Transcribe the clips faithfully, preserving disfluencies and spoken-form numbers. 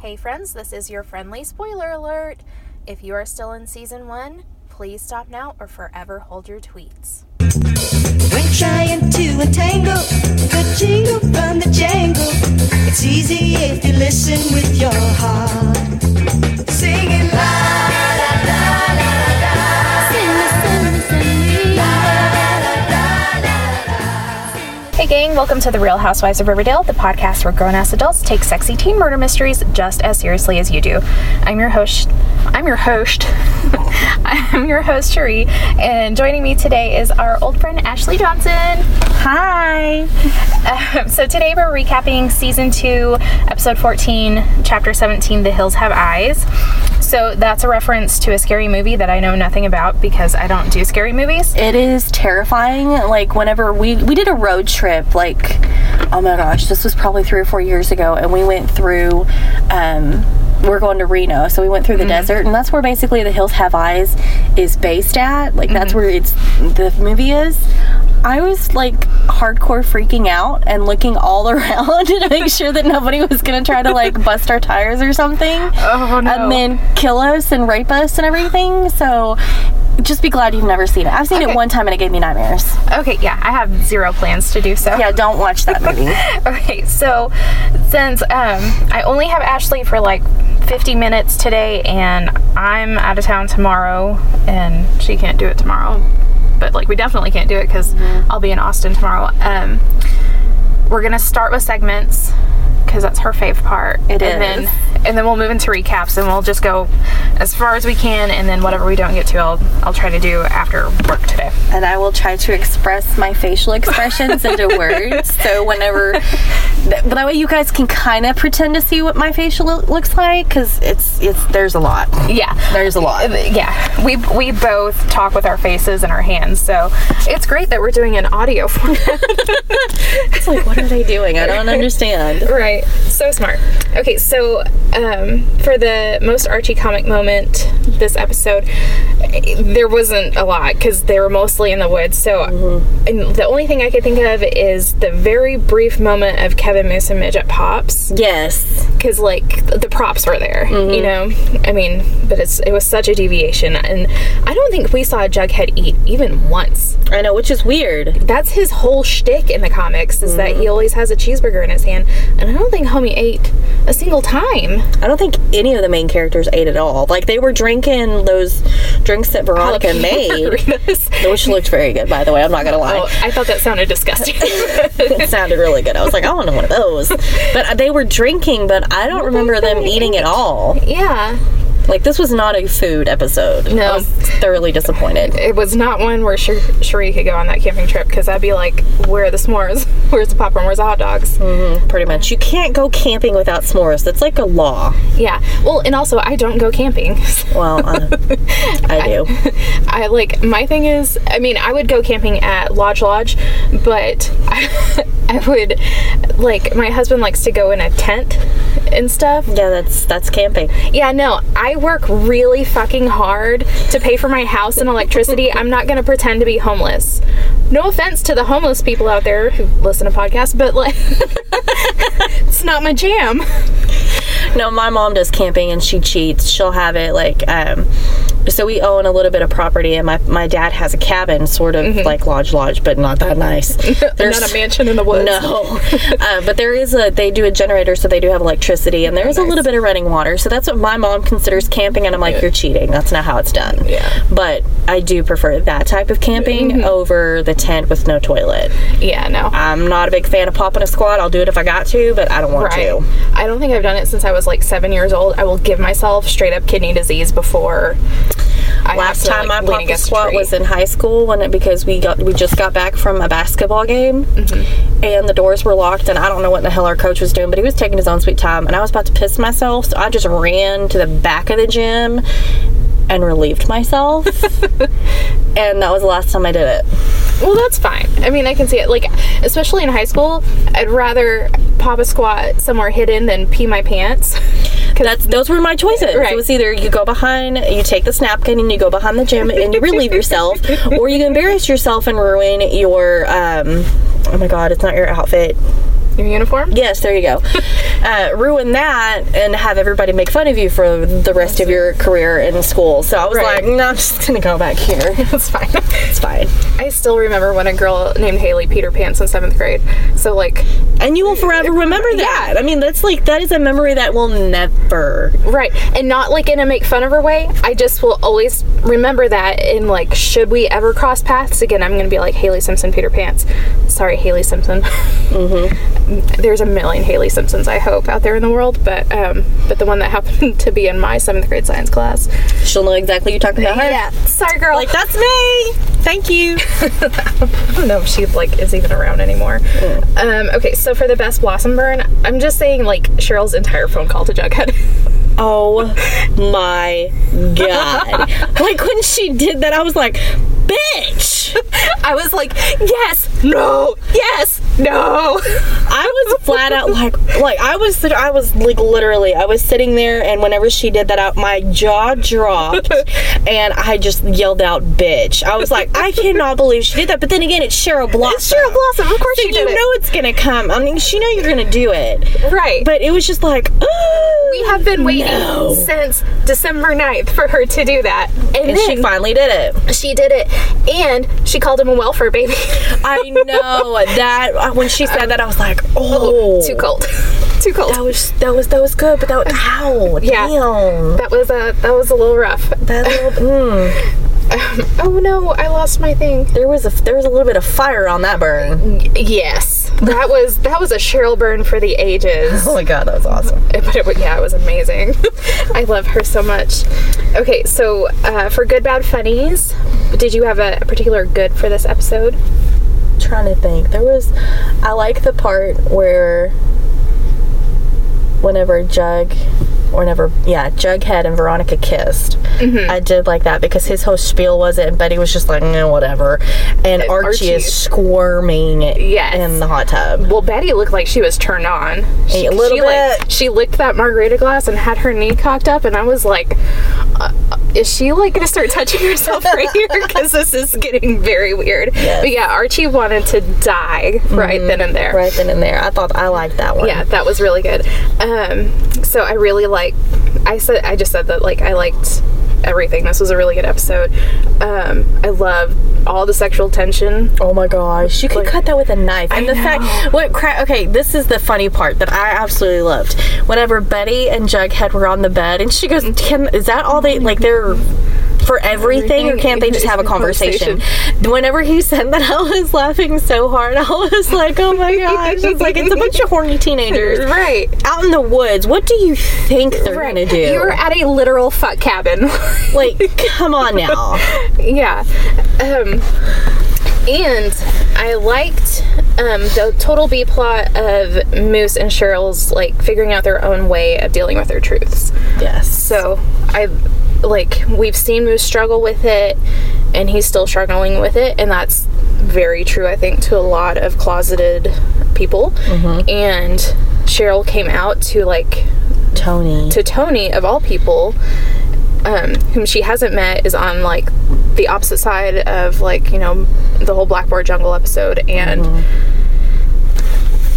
Hey friends, this is your friendly spoiler alert. If you are still in season one, please stop now or forever hold your tweets. When trying to untangle the jingle from the jangle, it's easy if you listen with your heart. Singing loud. Hey gang, welcome to The Real Housewives of Riverdale, the podcast where grown-ass adults take sexy teen murder mysteries just as seriously as you do. I'm your host, I'm your host, I'm your host Cherie, and joining me today is our old friend Ashley Johnson. Hi! Um, so today we're recapping Season two, Episode fourteen, Chapter seventeen, The Hills Have Eyes. So that's a reference to a scary movie that I know nothing about because I don't do scary movies. It is terrifying. Like whenever we, we did a road trip, like, oh my gosh, this was probably three or four years ago, and we went through, um, we're going to Reno, so we went through the mm-hmm. desert, and that's where basically The Hills Have Eyes is based at. Like that's mm-hmm. where it's the movie is. I was like hardcore freaking out and looking all around to make sure that nobody was gonna try to like bust our tires or something. Oh no. And then kill us and rape us and everything. So just be glad you've never seen it. I've seen okay. it one time and it gave me nightmares. Okay, yeah, I have zero plans to do so. Yeah, don't watch that movie. Okay, so since um, I only have Ashley for like fifty minutes today and I'm out of town tomorrow and she can't do it tomorrow. But like we definitely can't do it because mm-hmm. I'll be in Austin tomorrow. Um, we're gonna start with segments because that's her fave part. It and is. Then, and then we'll move into recaps and we'll just go as far as we can. And then whatever we don't get to, I'll I'll try to do after work today. And I will try to express my facial expressions into words. So whenever, but that way you guys can kind of pretend to see what my facial looks like because it's it's there's a lot. Yeah, there's a lot. Yeah, we we both talk with our faces and our hands. So it's great that we're doing an audio format. It's like, what are they doing? I don't understand. Right. So smart. Okay, so um, for the most Archie comic moment this episode, there wasn't a lot because they were mostly in the woods. So mm-hmm. and the only thing I could think of is the very brief moment of Kevin, Moose, and Midge at Pops. Yes. Because, like, the props were there, mm-hmm. you know? I mean, but it's it was such a deviation. And I don't think we saw Jughead eat even once. I know, which is weird. That's his whole shtick in the comics is mm-hmm. that he always has a cheeseburger in his hand. And I don't I don't think homie ate a single time. I don't think any of the main characters ate at all. Like, they were drinking those drinks that Veronica made, which looked very good, by the way. I'm not going to lie. Oh, I thought that sounded disgusting. It sounded really good. I was like, I want one of those. But they were drinking, but I don't remember them eating at all. Yeah. Like, this was not a food episode. No. I was thoroughly disappointed. It was not one where Cherie Sh- could go on that camping trip, because I'd be like, where are the s'mores? Where's the popcorn? Where's the hot dogs? Mm-hmm, pretty much. You can't go camping without s'mores. That's like a law. Yeah. Well, and also, I don't go camping. So. Well, uh, I do. I, I, like, my thing is, I mean, I would go camping at Lodge Lodge, but I, I would, like, my husband likes to go in a tent and stuff. Yeah, that's that's camping. Yeah, no, I work really fucking hard to pay for my house and electricity. I'm not going to pretend to be homeless. No offense to the homeless people out there who listen to podcasts, but like, it's not my jam. No, my mom does camping and she cheats. She'll have it like, um, so we own a little bit of property and my, my dad has a cabin sort of mm-hmm. like Lodge Lodge, but not that nice. There's not a mansion in the woods. No. uh, but there is a, they do a generator, so they do have electricity and there is nice. A little bit of running water. So that's what my mom considers camping and I'm like, yeah. You're cheating. That's not how it's done. Yeah. But I do prefer that type of camping mm-hmm. over the tent with no toilet. Yeah, no. I'm not a big fan of popping a squat. I'll do it if I got to, but I don't want right. to. I don't think I've done it since I was like seven years old. I will give myself straight up kidney disease before I last to, time like, I popped a squat was in high school when it, because we got we just got back from a basketball game mm-hmm. and the doors were locked and I don't know what the hell our coach was doing, but he was taking his own sweet time and I was about to piss myself, so I just ran to the back of the gym and relieved myself. And that was the last time I did it. Well, that's fine. I mean, I can see it. Like, especially in high school, I'd rather pop a squat somewhere hidden than pee my pants. That's those were my choices. Right. It was either you go behind, you take this napkin and you go behind the gym and you relieve yourself, or you embarrass yourself and ruin your, um, oh my God, it's not your outfit. your uniform? Yes, there you go. uh, ruin that and have everybody make fun of you for the rest of your career in school. So I was right. like, no, I'm just going to go back here. It's fine. It's fine. I still remember when a girl named Haley Peter Pants in seventh grade. So, like... And you will forever remember that. Yeah. I mean, that's like, that is a memory that will never... Right. And not, like, in a make fun of her way. I just will always remember that in, like, should we ever cross paths again, I'm going to be like, Haley Simpson Peter Pants. Sorry, Haley Simpson. Mm-hmm. There's a million Haley Simpsons, I hope, out there in the world, but um, but the one that happened to be in my seventh grade science class. She'll know exactly you're talking about her. Yeah. Sorry, girl. Like, that's me. Thank you. I don't know if she, like, is even around anymore. Mm. Um, okay, so for the best Blossom burn, I'm just saying, like, Cheryl's entire phone call to Jughead. Oh, my God. Like, when she did that, I was like... Bitch! I was like, yes, no, yes, no. I was flat out like, like I was, I was like literally, I was sitting there, and whenever she did that out, my jaw dropped, and I just yelled out, bitch. I was like, I cannot believe she did that. But then again, it's Cheryl Blossom. It's Cheryl Blossom, of course so she did it. You know it's gonna come. I mean, she know you're gonna do it, right? But it was just like, oh, we have been waiting no. since December ninth for her to do that, and, and then she finally did it. She did it. And she called him a welfare baby. I know that when she said that, I was like, oh, oh too cold, too cold. That was that was that was good, but that was ow, yeah. Damn. That was a that was a little rough. That little. Mm. Um, oh no, I lost my thing. There was a there was a little bit of fire on that burn. Yes, that was that was a Cheryl burn for the ages. Oh my God, that was awesome. It, but it, yeah, it was amazing. I love her so much. Okay, so uh, for good, bad, funnies, did you have a particular good for this episode? I'm trying to think. There was. I like the part where whenever Jug. Or never, yeah, Jughead and Veronica kissed. Mm-hmm. I did like that because his whole spiel was it, and Betty was just like, no, whatever. And Archie, Archie is squirming yes. in the hot tub. Well, Betty looked like she was turned on. She, a little she, bit. Like, she licked that margarita glass and had her knee cocked up, and I was like, uh, is she, like, going to start touching herself right here? Because this is getting very weird. Yes. But, yeah, Archie wanted to die right mm-hmm. then and there. Right then and there. I thought I liked that one. Yeah, that was really good. Um, so I really like, I said, I just said that, like, I liked everything. This was a really good episode. Um, I loved all the sexual tension. Oh my gosh. You could like, cut that with a knife. And I the know. fact, what crap, okay, this is the funny part that I absolutely loved. Whenever Betty and Jughead were on the bed, and she goes, Can, is that all they, like, they're for everything, everything or can't they just have a conversation? conversation? Whenever he said that, I was laughing so hard. I was like, oh my gosh. It's like, it's a bunch of horny teenagers. Right. Out in the woods. What do you think they're right. going to do? You're at a literal fuck cabin. Like, come on now. Yeah. Um, and I liked um, the total B-plot of Moose and Cheryl's, like, figuring out their own way of dealing with their truths. Yes. So, I... Like, we've seen Moose struggle with it, and he's still struggling with it, and that's very true, I think, to a lot of closeted people. Mm-hmm. And Cheryl came out to, like... Toni. To Toni, of all people, um, whom she hasn't met, is on, like, the opposite side of, like, you know, the whole Blackboard Jungle episode, and... Mm-hmm.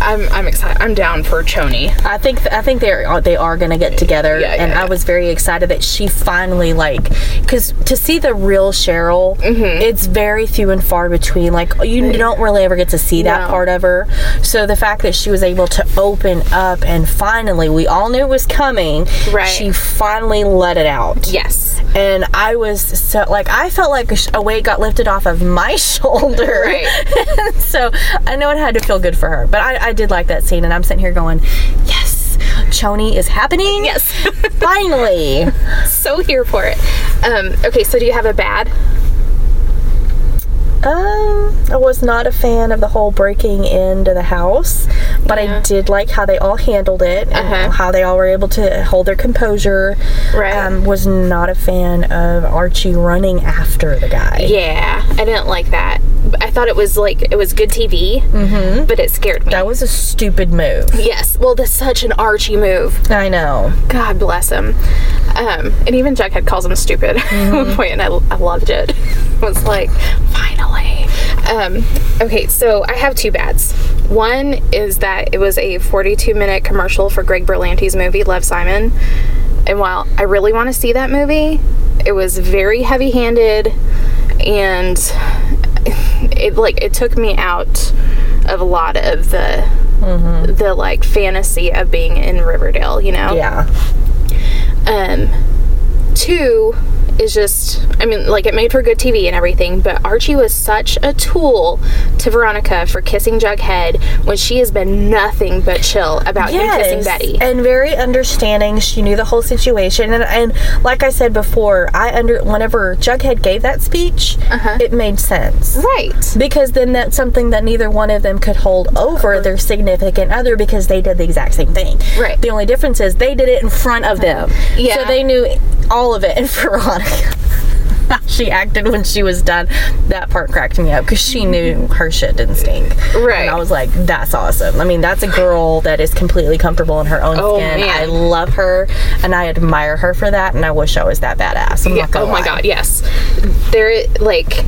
I'm I'm excited. I'm down for Toni. I think th- I think they are they are gonna get together, yeah, yeah, and yeah. I was very excited that she finally like, because to see the real Cheryl, mm-hmm. it's very few and far between. Like you don't really ever get to see that no. part of her. So the fact that she was able to open up and finally, we all knew it was coming. Right. She finally let it out. Yes. And I was so like I felt like a weight got lifted off of my shoulder. Right. So I know it had to feel good for her, but I. I I did like that scene, and I'm sitting here going, yes, Toni is happening. Yes. Finally. So here for it. Um, okay, so do you have a bad? Um, I was not a fan of the whole breaking into the house, but yeah. I did like how they all handled it and uh-huh. how they all were able to hold their composure. Right. Um, was not a fan of Archie running after the guy. Yeah, I didn't like that. I thought it was like it was good T V, mm-hmm. but it scared me. That was a stupid move. Yes. Well, that's such an Archie move. I know. God bless him. Um, and even Jughead calls him stupid mm-hmm. at one point, and I, I loved it. It was like, finally. Um, okay, so I have two bads. One is that it was a forty-two minute commercial for Greg Berlanti's movie, Love Simon. And while I really want to see that movie, it was very heavy-handed, and it, it like it took me out of a lot of the mm-hmm. the like fantasy of being in Riverdale, you know? Yeah. Um, two is just, I mean, like, it made for good T V and everything, but Archie was such a tool to Veronica for kissing Jughead when she has been nothing but chill about yes, him kissing Betty. And very understanding. She knew the whole situation. And, and like I said before, I under whenever Jughead gave that speech, uh-huh. it made sense. Right. Because then that's something that neither one of them could hold over uh-huh. their significant other because they did the exact same thing. Right. The only difference is they did it in front of them. Yeah. So they knew all of it. And Veronica, how she acted when she was done, that part cracked me up because she knew her shit didn't stink. Right. And I was like, that's awesome. I mean, that's a girl that is completely comfortable in her own oh, skin. Man. I love her and I admire her for that, and I wish I was that badass. I'm yeah. not gonna oh lie. My god, yes. There, like,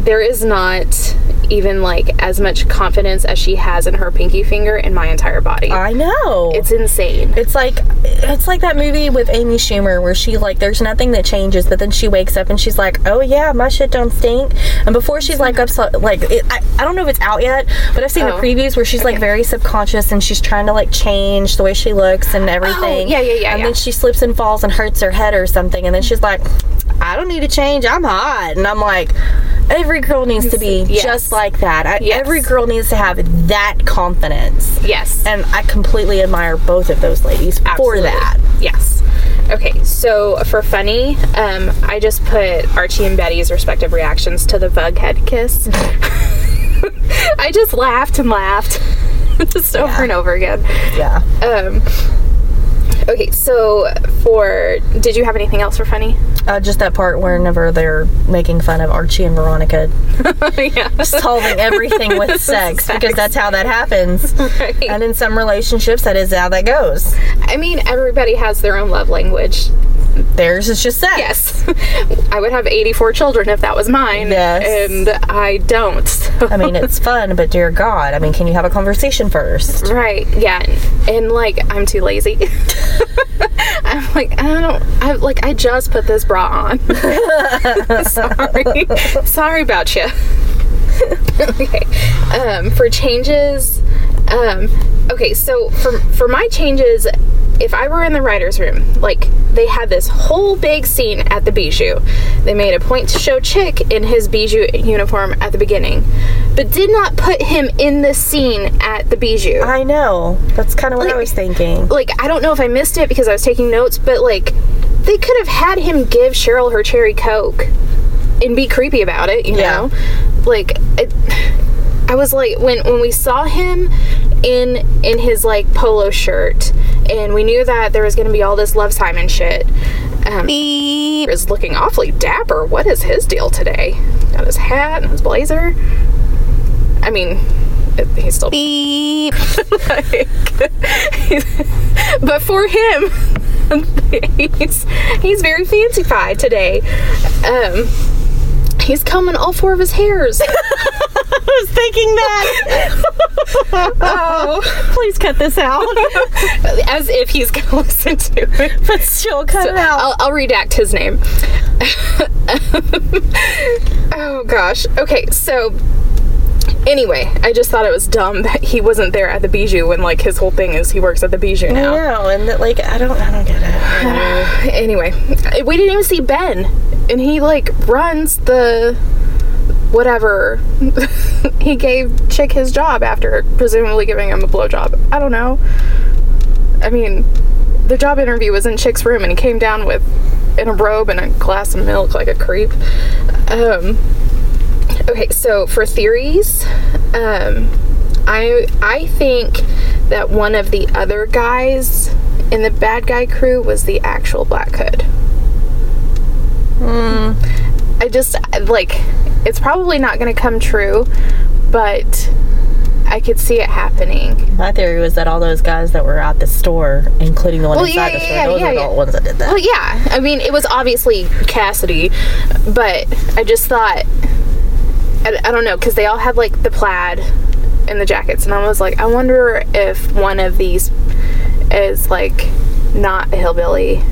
there is not even like as much confidence as she has in her pinky finger in my entire body. I know. It's insane. It's like it's like that movie with Amy Schumer where she like there's nothing that changes, but then she wakes up and she's like, oh yeah, my shit don't stink. And before she's like upset, like it, I, I don't know if it's out yet, but I've seen oh. the previews where she's okay. like very subconscious and she's trying to like change the way she looks and everything. Oh, yeah, yeah, yeah. And yeah. then she slips and falls and hurts her head or something, and then she's like, I don't need to change, I'm hot. And I'm like, every girl needs to be yes. just like that. I, yes. Every girl needs to have that confidence. Yes. And I completely admire both of those ladies Absolutely. for that. Yes. Okay, so for funny, um, I just put Archie and Betty's respective reactions to the bug head kiss. I just laughed and laughed. Just over yeah. and over again. Yeah. Um. Okay, so for, did you have anything else for funny? Uh, just that part whenever they're making fun of Archie and Veronica yeah. solving everything with sex, sex, because that's how that happens. Right. And in some relationships, that is how that goes. I mean, everybody has their own love language. Theirs is just sex. Yes. I would have eighty-four children if that was mine. Yes. And I don't. So. I mean, it's fun, but dear God, I mean, can you have a conversation first? Right. Yeah. And, and like, I'm too lazy. I'm like, I don't, I like, I just put this bra on. Sorry. Sorry about you. Okay. Um, for changes, um, okay, so for, for my changes, if I were in the writer's room, like, they had this whole big scene at the Bijou. They made a point to show Chick in his Bijou uniform at the beginning, but did not put him in the scene at the Bijou. I know. That's kind of what like, I was thinking. Like, I don't know if I missed it because I was taking notes, but, like, they could have had him give Cheryl her cherry Coke and be creepy about it, you yeah. know? Like, it, I was like, when, when we saw him in in his, like, polo shirt, and we knew that there was going to be all this Love Simon shit. Um, he is looking awfully dapper. What is his deal today? Got his hat and his blazer. I mean, it, he's still... Beep. like, he's, but for him, he's, he's very fancified today. Um... He's combing all four of his hairs. I was thinking that. Oh, please cut this out. As if he's going to listen to it. But she'll cut so it out. I'll, I'll redact his name. Oh, gosh. Okay, so... Anyway, I just thought it was dumb that he wasn't there at the Bijou when, like, his whole thing is he works at the Bijou now. I know, and that, like, I don't, I don't get it. Anyway, we didn't even see Ben, and he, like, runs the whatever. He gave Chick his job after presumably giving him a blowjob. I don't know. I mean, the job interview was in Chick's room, and he came down with in a robe and a glass of milk like a creep. Um... Okay, so for theories, um, I I think that one of the other guys in the bad guy crew was the actual Black Hood. Hmm. I just, like, it's probably not going to come true, but I could see it happening. My theory was that all those guys that were at the store, including the one well, inside yeah, the store, yeah, those yeah, were the yeah. ones that did that. Well, yeah. I mean, it was obviously Cassidy, but I just thought... I, I don't know, because they all had, like, the plaid and the jackets, and I was like, I wonder if one of these is, like, not a hillbilly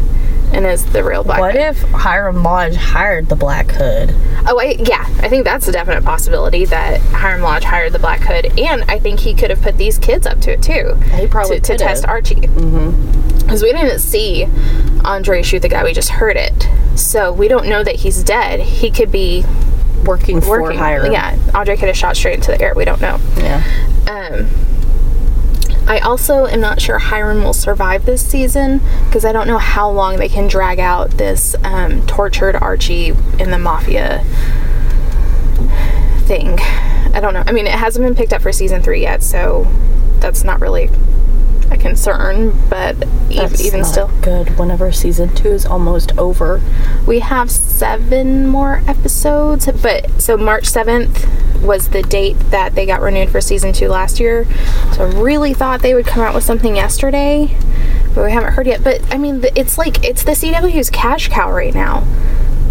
and is the real black what hood. If Hiram Lodge hired the black hood? Oh, I, yeah. I think that's a definite possibility that Hiram Lodge hired the black hood, and I think he could have put these kids up to it, too. He probably To, to test Archie. Mm-hmm. Because we didn't see Andre shoot the guy. We just heard it. So we don't know that he's dead. He could be working, working. for Hiram. Yeah. Andre could have shot straight into the air. We don't know. Yeah. Um... I also am not sure Hiram will survive this season, because I don't know how long they can drag out this um, tortured Archie in the mafia thing. I don't know. I mean, it hasn't been picked up for season three yet, so that's not really a concern, but that's even not still good whenever season two is almost over. We have seven more episodes, but so March seventh was the date that they got renewed for season two last year, so I really thought they would come out with something yesterday, but we haven't heard yet. But I mean, it's like, it's the C W's cash cow right now.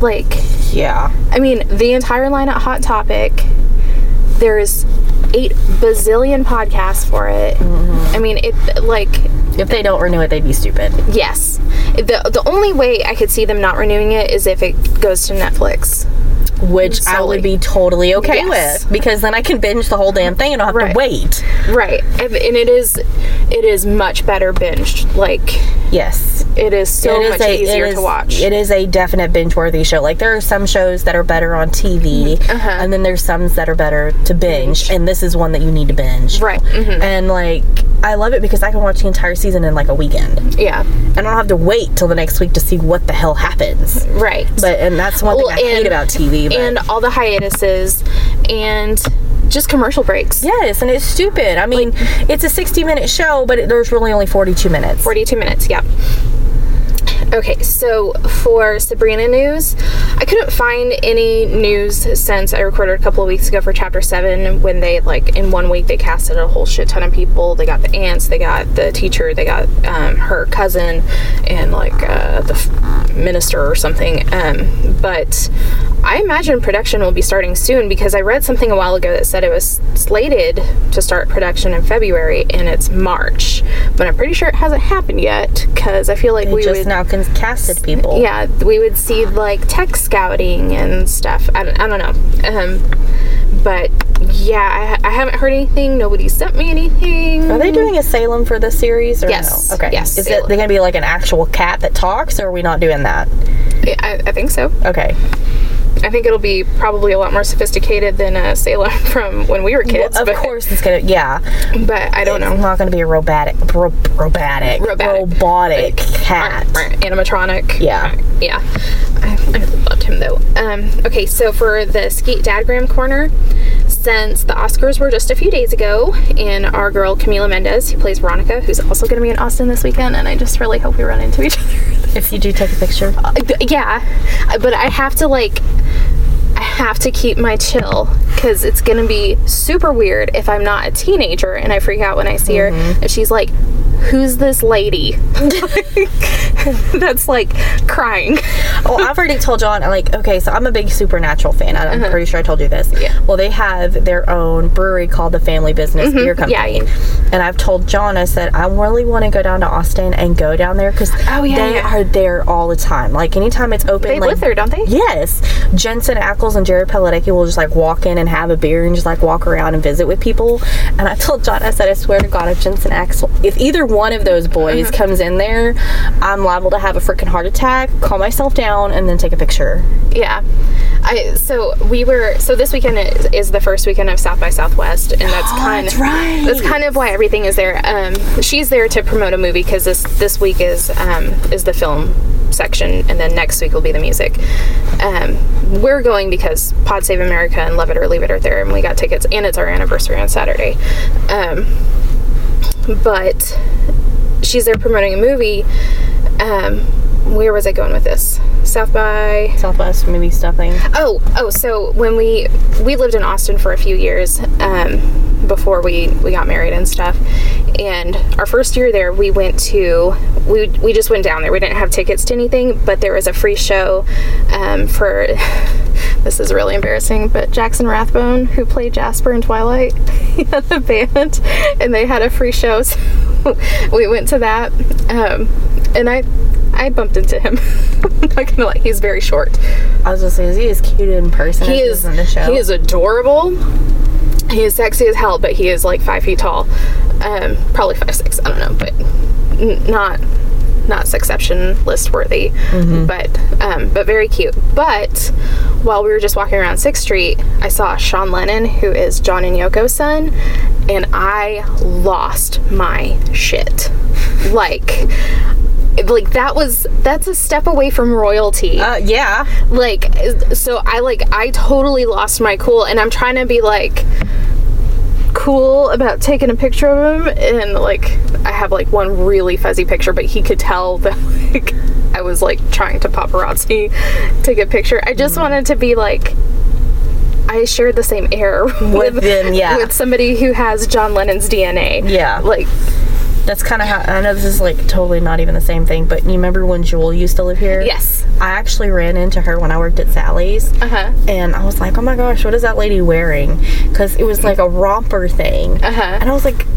Like, yeah, I mean, the entire line at Hot Topic, there's eight bazillion podcasts for it. Mm-hmm. I mean, it, like, if they don't renew it, they'd be stupid. Yes. The the only way I could see them not renewing it is if it goes to Netflix. Which solely. I would be totally okay yes. with, because then I can binge the whole damn thing and I'll have right. to wait. Right. And, and it is it is much better binged. Like, yes. It is so it is much a, easier is, to watch. It is a definite binge-worthy show. Like, there are some shows that are better on T V, uh-huh. and then there's some that are better to binge, and this is one that you need to binge. Right. Mm-hmm. And, like, I love it because I can watch the entire season in, like, a weekend. Yeah. And I don't have to wait till the next week to see what the hell happens. Right. But, and that's one well, thing I and, hate about T V. But. And all the hiatuses and just commercial breaks. Yes, and it's stupid. I mean, like, it's a sixty-minute show, but it, there's really only forty-two minutes. forty-two minutes, yeah. Okay, so for Sabrina news, I couldn't find any news since I recorded a couple of weeks ago for Chapter seven, when they, like, in one week, they casted a whole shit ton of people. They got the aunts, they got the teacher, they got um, her cousin, and, like, uh, the f- minister or something. Um, but I imagine production will be starting soon, because I read something a while ago that said it was slated to start production in February, and it's March. But I'm pretty sure it hasn't happened yet, because I feel like we just would... now can casted people. Yeah, we would see, like, tech scouting and stuff. I don't, I don't know. Um, but, yeah, I, I haven't heard anything. Nobody sent me anything. Are they doing a Salem for this series? Or yes. No? Okay. Yes. Is it, they going to be, like, an actual cat that talks, or are we not doing that? I, I think so. Okay. I think it'll be probably a lot more sophisticated than uh, Salem from when we were kids. Well, of but, course it's going to, yeah. But I don't it's know. It's not going to be a robotic, ro- robotic, robotic, robotic cat. Animatronic. Yeah. Yeah. I, I loved him, though. Um, okay, so for the Skeet Dadgram Corner, since the Oscars were just a few days ago, and our girl Camila Mendes, who plays Veronica, who's also going to be in Austin this weekend, and I just really hope we run into each other. If you do take a picture. Uh, yeah. But I have to, like... I have to keep my chill, because it's going to be super weird if I'm not a teenager and I freak out when I see mm-hmm. her, and she's like, who's this lady? That's, like, crying. Well, I've already told John, I'm like, okay, so I'm a big Supernatural fan. I'm uh-huh. pretty sure I told you this. Yeah. Well, they have their own brewery called the Family Business mm-hmm. Beer Company. Yeah, yeah. And I've told John, I said, I really want to go down to Austin and go down there, because oh, yeah, they yeah. are there all the time. Like, anytime it's open. They like, live there, don't they? Yes. Jensen Ackles and Jared Padalecki will just, like, walk in and have a beer and just, like, walk around and visit with people. And I told John, I said, I swear to God, if Jensen Ackles, if either one of those boys mm-hmm. comes in there, I'm liable to have a freaking heart attack, calm myself down, and then take a picture. Yeah. I so we were so this weekend is, is the first weekend of South by Southwest, and that's oh, kind that's of right. that's kind of why everything is there. Um, she's there to promote a movie, because this this week is um, is the film section, and then next week will be the music. Um, we're going because Pod Save America and Love It or Leave It are there, and we got tickets, and it's our anniversary on Saturday. Um, but she's there promoting a movie. Um, where was I going with this? South by... Southwest movie stuffing. Oh, oh, so when we... We lived in Austin for a few years um, before we, we got married and stuff. And our first year there, we went to... We we just went down there. We didn't have tickets to anything, but there was a free show um, for... This is really embarrassing, but Jackson Rathbone, who played Jasper in Twilight, he had a band and they had a free show, so we went to that, um, and I I bumped into him. I'm not gonna lie, he's very short. I was just saying, he is cute in person. He is in the show. He is adorable. He is sexy as hell, but he is like five feet tall, um, probably five six. I don't know, but n- not not Succession list worthy, mm-hmm. but um, but very cute. But while we were just walking around Sixth Street, I saw Sean Lennon, who is John and Yoko's son, and I lost my shit. Like. Like, that was, that's a step away from royalty. Uh, yeah. Like, so I, like, I totally lost my cool, and I'm trying to be, like, cool about taking a picture of him, and, like, I have, like, one really fuzzy picture, but he could tell that, like, I was, like, trying to paparazzi take a picture. I just mm-hmm. wanted to be, like, I shared the same air with, with, him, yeah. with somebody who has John Lennon's D N A. Yeah. Like... That's kind of how, I know this is like totally not even the same thing, but you remember when Jewel used to live here? Yes. I actually ran into her when I worked at Sally's. Uh-huh. And I was like, oh my gosh, what is that lady wearing? Because it was like a romper thing. Uh-huh. And I was like,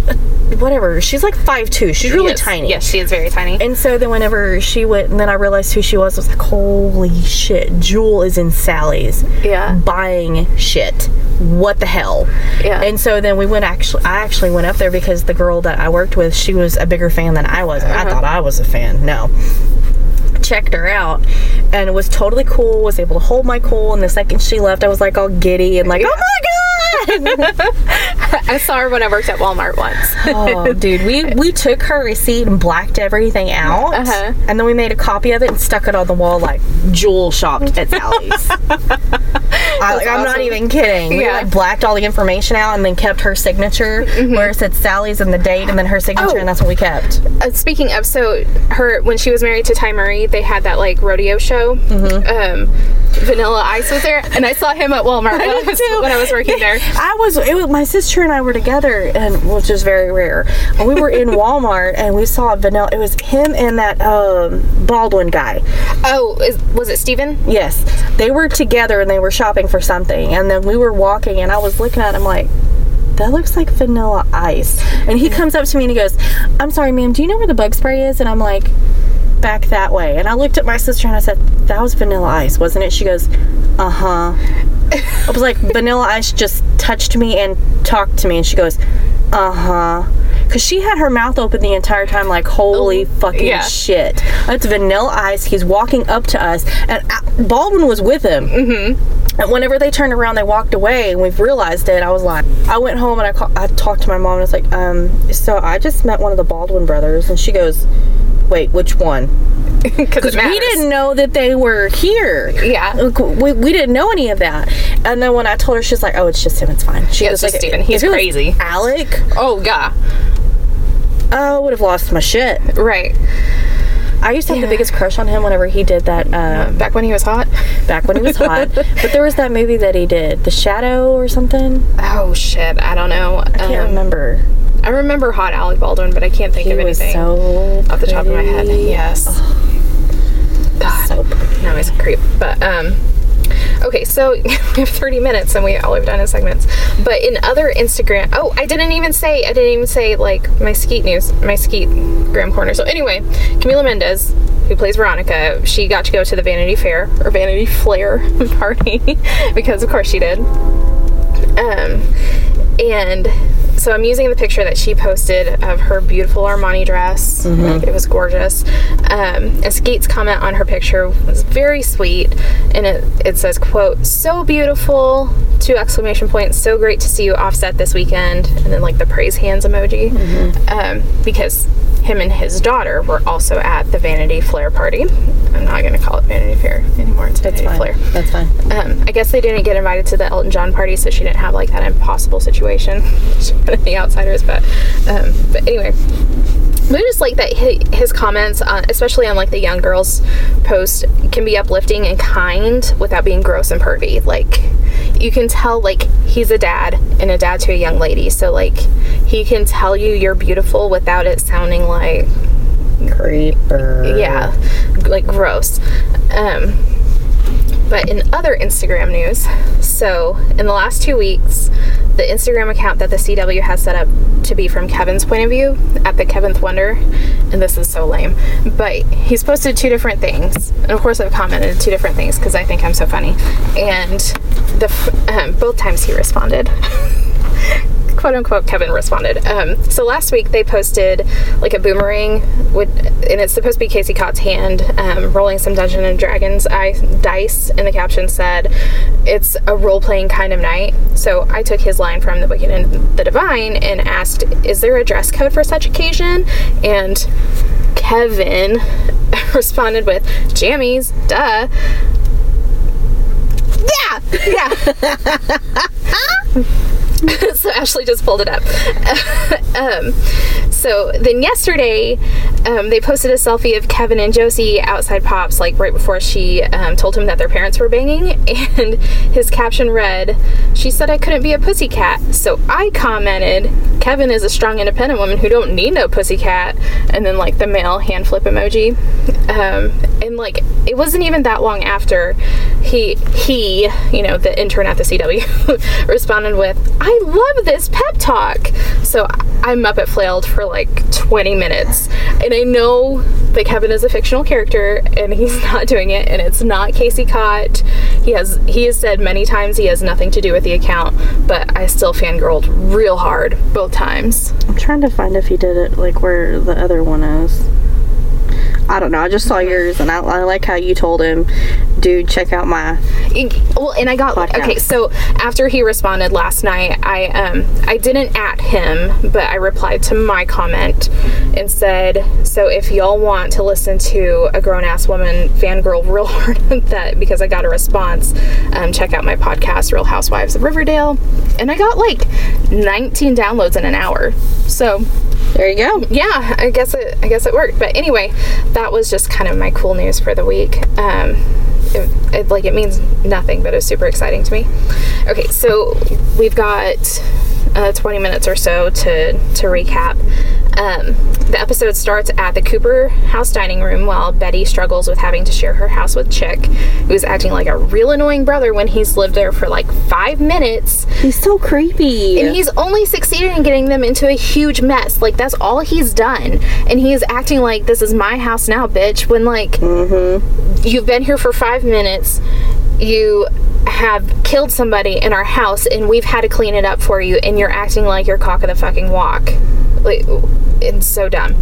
whatever. She's like five two. She's really yes. tiny. Yes, she is very tiny. And so then whenever she went, and then I realized who she was, I was like, holy shit, Jewel is in Sally's. Yeah. Buying shit. What the hell? Yeah. And so then we went, actually, I actually went up there because the girl that I worked with, she was a bigger fan than I was. Uh-huh. I thought I was a fan. No. Checked her out and was totally cool, was able to hold my cool, and the second she left I was like all giddy and like, yeah. oh my god. I saw her when I worked at Walmart once. Oh dude, we we took her receipt and blacked everything out, uh-huh. and then we made a copy of it and stuck it on the wall like Jewel shopped at Sally's. I, like, I'm awesome. Not even kidding. Yeah. We like blacked all the information out and then kept her signature mm-hmm. where it said Sally's and the date and then her signature, oh. and that's what we kept. Uh, speaking of, so her, when she was married to Ty Murray, they had that like rodeo show. Mm-hmm. Um, Vanilla Ice was there, and I saw him at Walmart I when, I was, when I was working there. I was, it was, my sister and I were together, and which is very rare. We were in Walmart and we saw Vanilla. It was him and that um, Baldwin guy. Oh, is, was it Steven? Yes, they were together and they were shopping for something, and then we were walking, and I was looking at him like, that looks like Vanilla Ice, and he comes up to me and he goes, "I'm sorry, ma'am, do you know where the bug spray is?" And I'm like, back that way. And I looked at my sister and I said, that was Vanilla Ice, wasn't it? She goes, uh-huh. I was like, Vanilla Ice just touched me and talked to me, and she goes, uh-huh. Because she had her mouth open the entire time like, holy fucking yeah. shit. It's Vanilla Ice. He's walking up to us. And Baldwin was with him. Mm-hmm. And whenever they turned around, they walked away, and we've realized it. I was like, I went home and I, call, I talked to my mom, and I was like, um, so I just met one of the Baldwin brothers. And she goes, wait, which one? Because we didn't know that they were here. Yeah. We, we didn't know any of that. And then when I told her, she's like, oh, it's just him. It's fine. She yeah, was it's just like, Steven. He's crazy. Alec? Oh, yeah. I would have lost my shit. Right. I used to have yeah. the biggest crush on him whenever he did that. Um, back when he was hot? Back when he was hot. But there was that movie that he did, The Shadow or something. Oh, shit. I don't know. I can't um, remember. I remember hot Alec Baldwin, but I can't think he of anything so off the top of my head. Yes. Oh, God. So pretty. Now he's a creep. But, um, okay, so we have thirty minutes and we all we've done is segments. But in other Instagram, oh, I didn't even say, I didn't even say, like, my Skeet news, my Skeet Graham Corner. So anyway, Camila Mendes, who plays Veronica, she got to go to the Vanity Fair, or Vanity Flair party, because of course she did. Um, and... So I'm using the picture that she posted of her beautiful Armani dress. Mm-hmm. Like, it was gorgeous. Um, and Skeet's comment on her picture was very sweet. And it, it says, quote, so beautiful, two exclamation points, so great to see you Offset this weekend. And then like the praise hands emoji. Mm-hmm. Um, because him and his daughter were also at the Vanity Flair party. I'm not going to call it Vanity Fair anymore. It's Vanity Flair. That's fine. Um, I guess they didn't get invited to the Elton John party, so she didn't have like that impossible situation. The outsiders, but um, but anyway, we just like that his comments, on, especially on like the young girls post, can be uplifting and kind without being gross and pervy. Like you can tell, like he's a dad and a dad to a young lady, so like he can tell you you're beautiful without it sounding like creeper. Yeah, like gross. Um, But in other Instagram news, so in the last two weeks, the Instagram account that the C W has set up to be from Kevin's point of view, at the Kevinth Wonder, and this is so lame, but he's posted two different things, and of course I've commented two different things because I think I'm so funny, and the um, both times he responded. "Quote unquote," Kevin responded. Um, so last week they posted like a boomerang, with, and it's supposed to be Casey Cott's hand um, rolling some Dungeons and Dragons dice, and the caption said, "It's a role-playing kind of night." So I took his line from The Wicked and the Divine and asked, "Is there a dress code for such occasion?" And Kevin responded with, "Jammies, duh." Yeah, yeah. So Ashley just pulled it up. um, so then yesterday, um, they posted a selfie of Kevin and Josie outside Pops, like right before she um, told him that their parents were banging, and his caption read, "She said I couldn't be a pussycat." So I commented, "Kevin is a strong, independent woman who don't need no pussycat," and then like the male hand flip emoji. Um, and like it wasn't even that long after he he you know the intern at the C W responded with, "I love this pep talk." So I Muppet flailed for like twenty minutes, and I know that Kevin is a fictional character and he's not doing it, and it's not Casey Cott. He has he has said many times he has nothing to do with the account, but I still fangirled real hard both times. I'm trying to find if he did it, like where the other one is. I don't know. I just saw yours, and I, I like how you told him, "Dude, check out my." Well, and I got podcast. Okay. So after he responded last night, I um I didn't at him, but I replied to my comment and said, "So if y'all want to listen to a grown ass woman fangirl real hard that because I got a response, um, check out my podcast, Real Housewives of Riverdale," and I got like nineteen downloads in an hour. So there you go. Yeah, I guess it. I guess it worked. But anyway, that was just kind of my cool news for the week. Um, it, it, like it means nothing, but it's super exciting to me. Okay, so we've got uh, twenty minutes or so to to recap. Um, the episode starts at the Cooper house dining room while Betty struggles with having to share her house with Chick, who's acting like a real annoying brother when he's lived there for like five minutes. He's so creepy. And he's only succeeded in getting them into a huge mess. Like, that's all he's done. And he is acting like, "This is my house now, bitch," when like, mm-hmm. You've been here for five minutes, you have killed somebody in our house, and we've had to clean it up for you, and you're acting like you're cock of the fucking walk. Like, it's so dumb.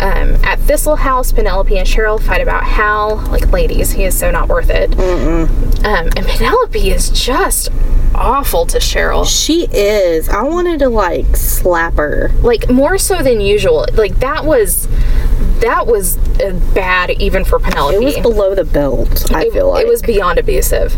Um, at Thistle House, Penelope and Cheryl fight about Hal. Like, ladies, he is so not worth it. Mm-mm. Um, and Penelope is just awful to Cheryl. She is. I wanted to, like, slap her. Like, more so than usual. Like, that was... That was bad even for Penelope. It was below the belt, I it, feel like. It was beyond abusive.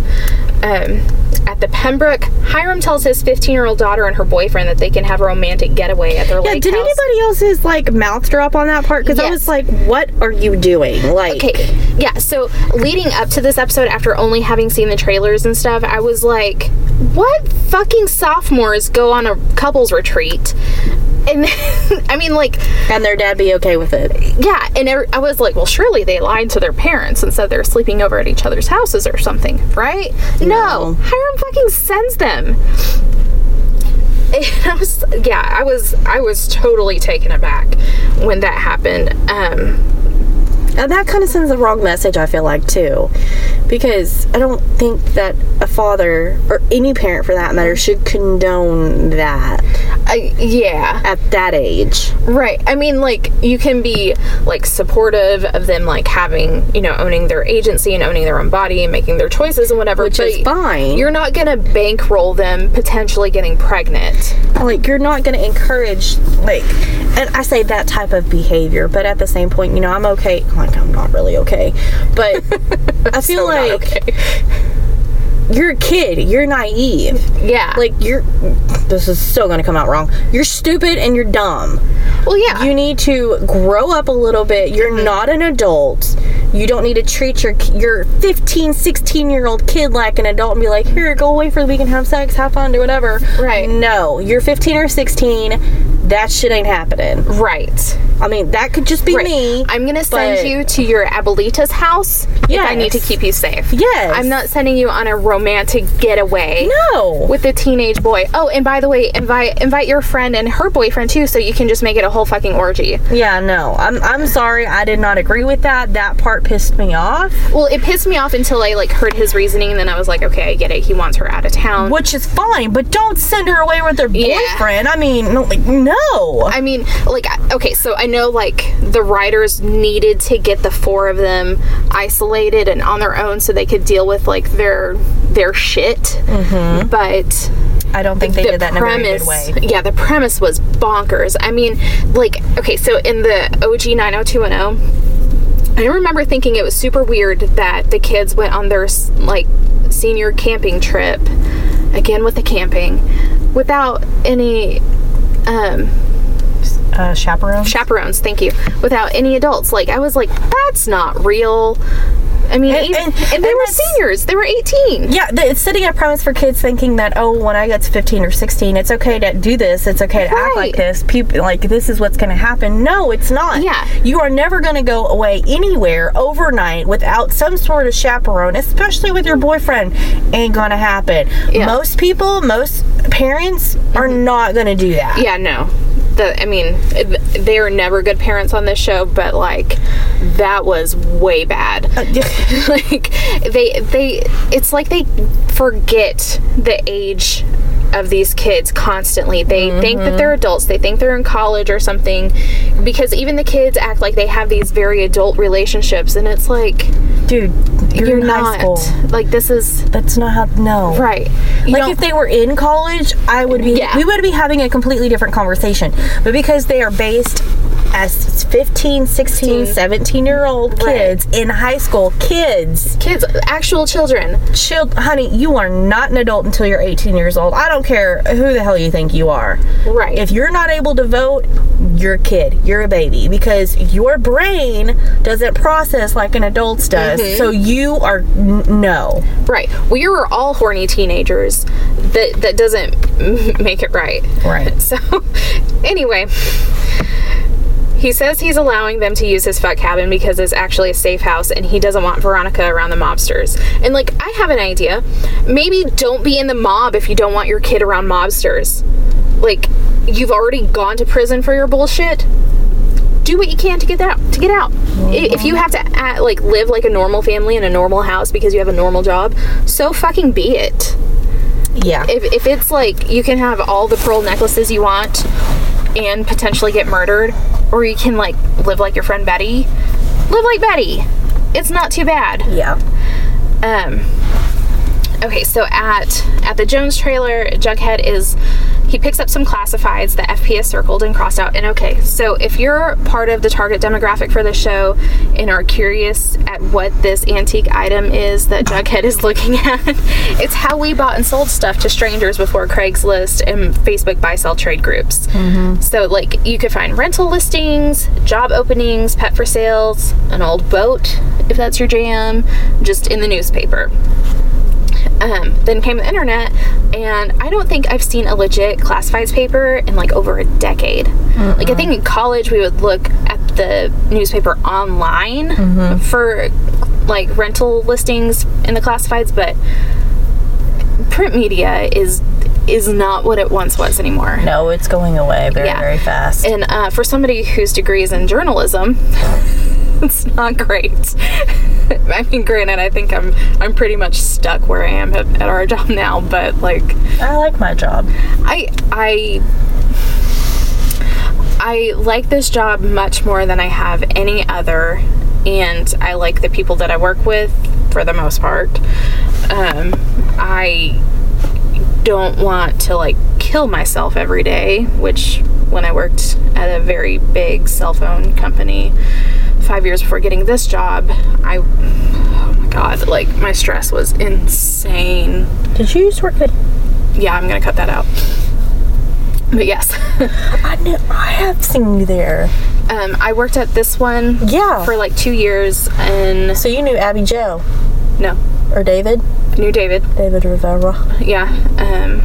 Um, at the Pembroke, Hiram tells his fifteen-year-old daughter and her boyfriend that they can have a romantic getaway at their yeah, lake house. Yeah, did anybody else's, like, mouth drop on that part? Because yes. I was like, what are you doing? Like, okay, yeah, so leading up to this episode, after only having seen the trailers and stuff, I was like, what fucking sophomores go on a couples retreat? And then, I mean, like... And their dad be okay with it. Yeah, and every, I was like, well, surely they lied to their parents and said they're sleeping over at each other's houses or something, right? No. no. Hiram fucking sends them. And I was... Yeah, I was I was totally taken aback when that happened. Um, and that kind of sends the wrong message, I feel like, too. Because I don't think that a father, or any parent for that matter, should condone that. Uh, yeah. At that age. Right. I mean, like, you can be, like, supportive of them, like, having, you know, owning their agency and owning their own body and making their choices and whatever. Which is fine. You're not going to bankroll them potentially getting pregnant. Like, you're not going to encourage, like, and I say that type of behavior, but at the same point, you know, I'm okay. Like, I'm not really okay. But I feel so like okay. You're a kid. You're naive. Yeah. Like, you're... This is still going to come out wrong. You're stupid and you're dumb. Well, yeah. You need to grow up a little bit. You're mm-hmm. not an adult. You don't need to treat your your fifteen, sixteen-year-old kid like an adult and be like, here, go away for the weekend, have sex, have fun, do whatever. Right. No. You're fifteen or sixteen. That shit ain't happening. Right. I mean, that could just be right. me. I'm going to send you to your abuelita's house yes. if I need to keep you safe. Yes. I'm not sending you on a romantic getaway. No. With a teenage boy. Oh, and by the way, invite invite your friend and her boyfriend, too, so you can just make it a whole fucking orgy. Yeah, no. I'm, I'm sorry. I did not agree with that. That part pissed me off. Well, it pissed me off until I, like, heard his reasoning, and then I was like, okay, I get it. He wants her out of town. Which is fine, but don't send her away with her boyfriend. Yeah. I mean, like, no. I mean, like, okay, so I know, like, the writers needed to get the four of them isolated and on their own so they could deal with, like, their their shit. Mm-hmm. But I don't think the, they did that premise, in a very good way. Yeah, the premise was bonkers. I mean, like, okay, so in the O G nine oh two one oh, I remember thinking it was super weird that the kids went on their, like, senior camping trip, again with the camping, without any, um... Uh, chaperones? Chaperones, thank you. Without any adults. Like, I was like, that's not real. I mean, and, even, and, and they and were seniors. They were eighteen. Yeah, the, it's setting up premise for kids thinking that, oh, when I get to fifteen or sixteen, it's okay to do this. It's okay to right. act like this. People, like, this is what's going to happen. No, it's not. Yeah. You are never going to go away anywhere overnight without some sort of chaperone, especially with your boyfriend. Ain't going to happen. Yeah. Most people, most parents mm-hmm. are not going to do that. Yeah, no. The, I mean, they are never good parents on this show, but, like, that was way bad. Like, they, they, it's like they forget the age of these kids constantly. They mm-hmm. think that they're adults. They think they're in college or something, because even the kids act like they have these very adult relationships, and it's like, dude, you're, you're in not. High school. Like, this is that's not how. No, right? You like, if they were in college, I would be. Yeah. We would be having a completely different conversation, but because they are based as fifteen, sixteen, fifteen. seventeen-year-old kids right. in high school. Kids. Kids. Actual children. Chil- honey, you are not an adult until you're eighteen years old. I don't care who the hell you think you are. Right. If you're not able to vote, you're a kid. You're a baby. Because your brain doesn't process like an adult's does. Mm-hmm. So you are... N- no. Right. We well, were all horny teenagers. That, that doesn't make it right. Right. So, anyway... He says he's allowing them to use his fuck cabin because it's actually a safe house and he doesn't want Veronica around the mobsters. And, like, I have an idea. Maybe don't be in the mob if you don't want your kid around mobsters. Like, you've already gone to prison for your bullshit. Do what you can to get that to get out. Mm-hmm. If you have to, act, like, live like a normal family in a normal house because you have a normal job, so fucking be it. Yeah. If, if it's, like, you can have all the pearl necklaces you want and potentially get murdered, or you can, like, live like your friend Betty. Live like Betty. It's not too bad. Yeah. Um. Okay, so at at the Jones trailer, Jughead is, he picks up some classifieds that F P has circled and crossed out. And okay, so if you're part of the target demographic for the show and are curious at what this antique item is that Jughead is looking at, it's how we bought and sold stuff to strangers before Craigslist and Facebook buy-sell trade groups. Mm-hmm. So, like, you could find rental listings, job openings, pet for sales, an old boat, if that's your jam, just in the newspaper. Um, then came the internet, and I don't think I've seen a legit classifieds paper in, like, over a decade. Mm-mm. Like, I think in college we would look at the newspaper online mm-hmm. for, like, rental listings in the classifieds, but print media is is not what it once was anymore. No, it's going away very, yeah. very fast. And uh, for somebody whose degree is in journalism, it's not great. I mean, granted, I think I'm I'm pretty much stuck where I am at, at our job now, but, like... I like my job. I, I... I like this job much more than I have any other, and I like the people that I work with, for the most part. Um, I don't want to, like, kill myself every day, which, when I worked at a very big cell phone company... Five years before getting this job, I, oh my god, like, my stress was insane. Did you just work at? Yeah, I'm gonna cut that out. But yes, I knew I have seen you there. Um, I worked at this one. Yeah. For like two years, and so you knew Abby Joe. No. Or David. I knew David. David Rivera. Yeah. Um,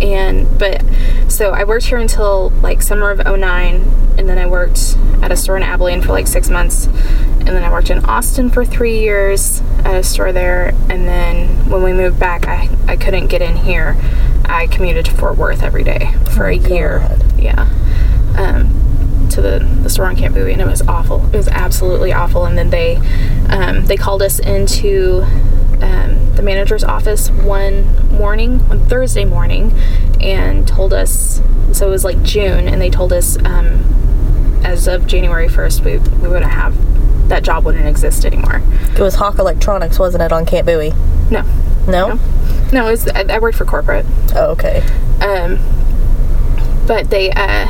and but So I worked here until like summer of oh nine, and then I worked at a store in Abilene for like six months, and then I worked in Austin for three years at a store there, and then when we moved back, I, I couldn't get in here. I commuted to Fort Worth every day for oh a God. year. Yeah. Um, to the, the store on Camp Bowie, and it was awful. It was absolutely awful. And then they um, they called us into um, the manager's office one morning, on Thursday morning, and told us, so it was like June, and they told us um, as of January first, we, we wouldn't have, that job wouldn't exist anymore. It was Hawk Electronics, wasn't it, on Camp Bowie? No. No? No, no it was, I, I worked for corporate. Oh, okay. Um, but they, uh,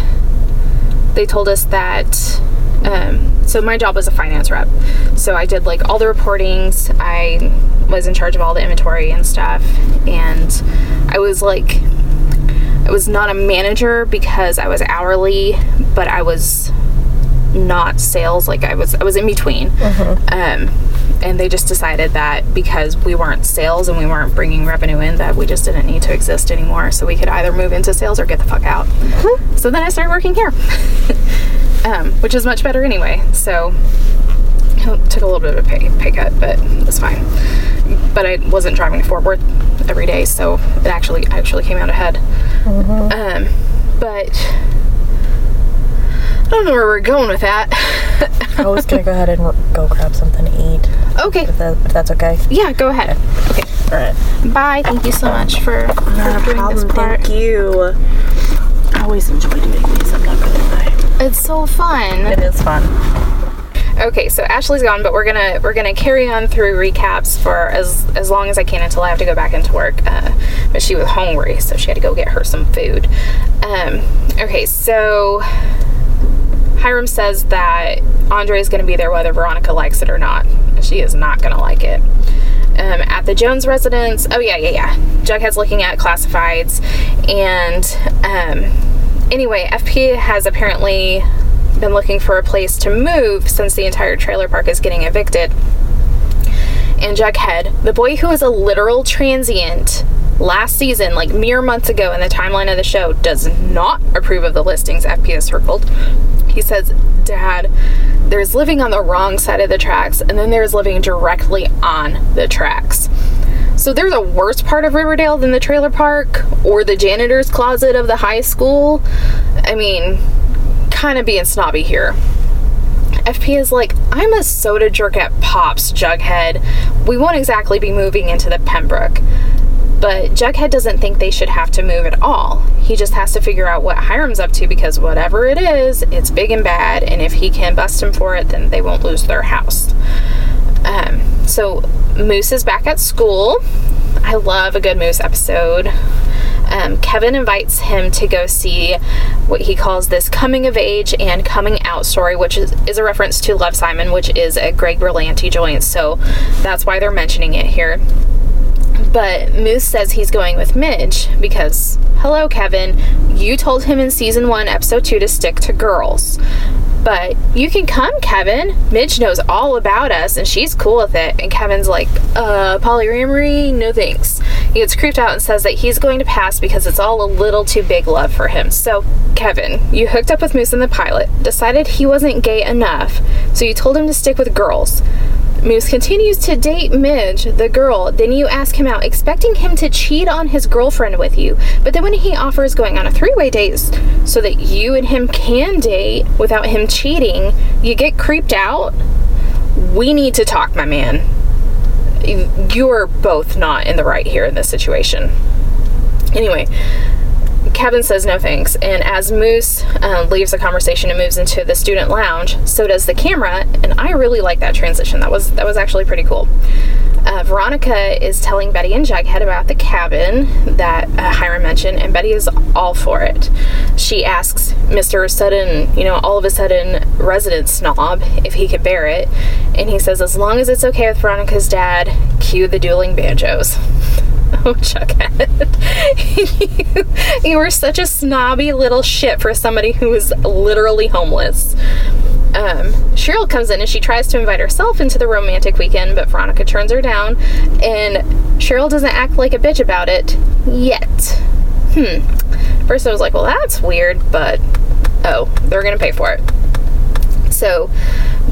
they told us that, um, so my job was a finance rep. So I did like all the reportings. I was in charge of all the inventory and stuff. And I was like, I was not a manager because I was hourly, but I was not sales. Like I was, I was in between. Mm-hmm. Um, and they just decided that because we weren't sales and we weren't bringing revenue in, that we just didn't need to exist anymore. So we could either move into sales or get the fuck out. Mm-hmm. So then I started working here, um, which is much better anyway. So it took a little bit of a pay, pay cut, but it's fine. But I wasn't driving to Fort Worth every day, so it actually actually came out ahead. Mm-hmm. Um, but I don't know where we're going with that. I was going to go ahead and go grab something to eat. Okay. If, that, if that's okay. Yeah, go ahead. Okay. Okay. All right. Bye. Thank you so much for, for doing problem. this part. Thank you. I always enjoy doing these. I'm not going to lie. It's so fun. It is fun. Okay, so Ashley's gone, but we're gonna we're gonna carry on through recaps for as as long as I can until I have to go back into work. Uh, but she was hungry, so she had to go get her some food. Um, okay, so Hiram says that Andre is going to be there whether Veronica likes it or not. She is not going to like it. Um, at the Jones residence, oh yeah, yeah, yeah. Jughead's looking at classifieds, and um, anyway, F P has apparently been looking for a place to move since the entire trailer park is getting evicted. And Jughead, the boy who is a literal transient last season, like mere months ago in the timeline of the show, does not approve of the listings F P has circled. He says, Dad, there's living on the wrong side of the tracks, and then there's living directly on the tracks. So there's a worse part of Riverdale than the trailer park or the janitor's closet of the high school. I mean, kind of being snobby here. F P is like, I'm a soda jerk at Pops, Jughead. We won't exactly be moving into the Pembroke. But Jughead doesn't think they should have to move at all. He just has to figure out what Hiram's up to, because whatever it is, it's big and bad, and if he can bust him for it, then they won't lose their house. Um, so Moose is back at school. I love a good Moose episode. Um, Kevin invites him to go see what he calls this coming of age and coming out story, which is, is a reference to Love Simon, which is a Greg Berlanti joint, so that's why they're mentioning it here. But Moose says he's going with Midge because, hello, Kevin, you told him in season one, episode two, to stick to girls. But you can come, Kevin. Midge knows all about us, and she's cool with it. And Kevin's like, uh, polyamory? No thanks. He gets creeped out and says that he's going to pass because it's all a little too big love for him. So, Kevin, you hooked up with Moose in the pilot, decided he wasn't gay enough, so you told him to stick with girls. Moose continues to date Midge, the girl. Then you ask him out, expecting him to cheat on his girlfriend with you. But then when he offers going on a three-way date so that you and him can date without him cheating, you get creeped out. We need to talk, my man. You're both not in the right here in this situation. Anyway, Kevin says no thanks, and as Moose uh, leaves the conversation and moves into the student lounge, so does the camera, and I really like that transition. That was that was actually pretty cool. Uh, Veronica is telling Betty and Jughead about the cabin that uh, Hiram mentioned, and Betty is all for it. She asks Mister Sudden, you know, all of a sudden resident snob, if he could bear it, and he says as long as it's okay with Veronica's dad, cue the dueling banjos. Oh, Jughead. you, you were such a snobby little shit for somebody who was literally homeless. Um, Cheryl comes in and she tries to invite herself into the romantic weekend, but Veronica turns her down, and Cheryl doesn't act like a bitch about it yet. Hmm. first I was like, well, that's weird, but oh, they're gonna pay for it. So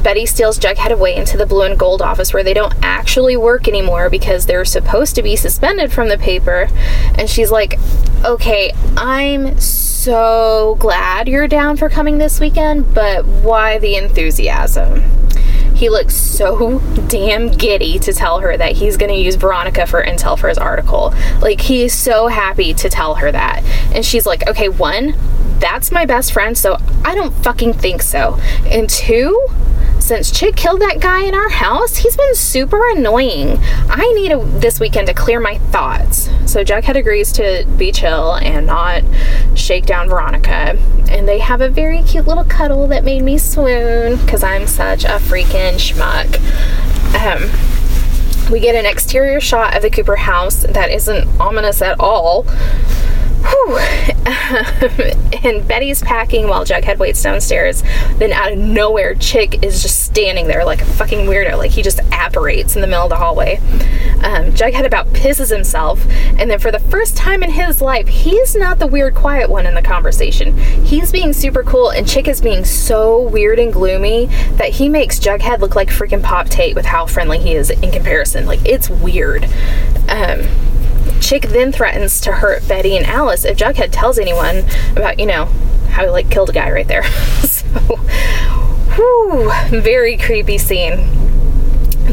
Betty steals Jughead away into the Blue and Gold office, where they don't actually work anymore because they're supposed to be suspended from the paper. And she's like, okay, I'm so glad you're down for coming this weekend, but why the enthusiasm? He looks so damn giddy to tell her that he's going to use Veronica for intel for his article. Like, he's so happy to tell her that. And she's like, okay, one, that's my best friend, so I don't fucking think so. And two, since Chick killed that guy in our house, he's been super annoying. I need a, this weekend to clear my thoughts. So Jughead agrees to be chill and not shake down Veronica. And they have a very cute little cuddle that made me swoon because I'm such a freaking schmuck. Um, we get an exterior shot of the Cooper house that isn't ominous at all. Whew. And Betty's packing while Jughead waits downstairs. Then out of nowhere, Chick is just standing there like a fucking weirdo. Like, he just apparates in the middle of the hallway. Um, Jughead about pisses himself. And then for the first time in his life, he's not the weird quiet one in the conversation. He's being super cool, and Chick is being so weird and gloomy that he makes Jughead look like freaking Pop Tate with how friendly he is in comparison. Like, it's weird. Um... Chick then threatens to hurt Betty and Alice if Jughead tells anyone about, you know, how he, like, killed a guy right there. So, whew, very creepy scene.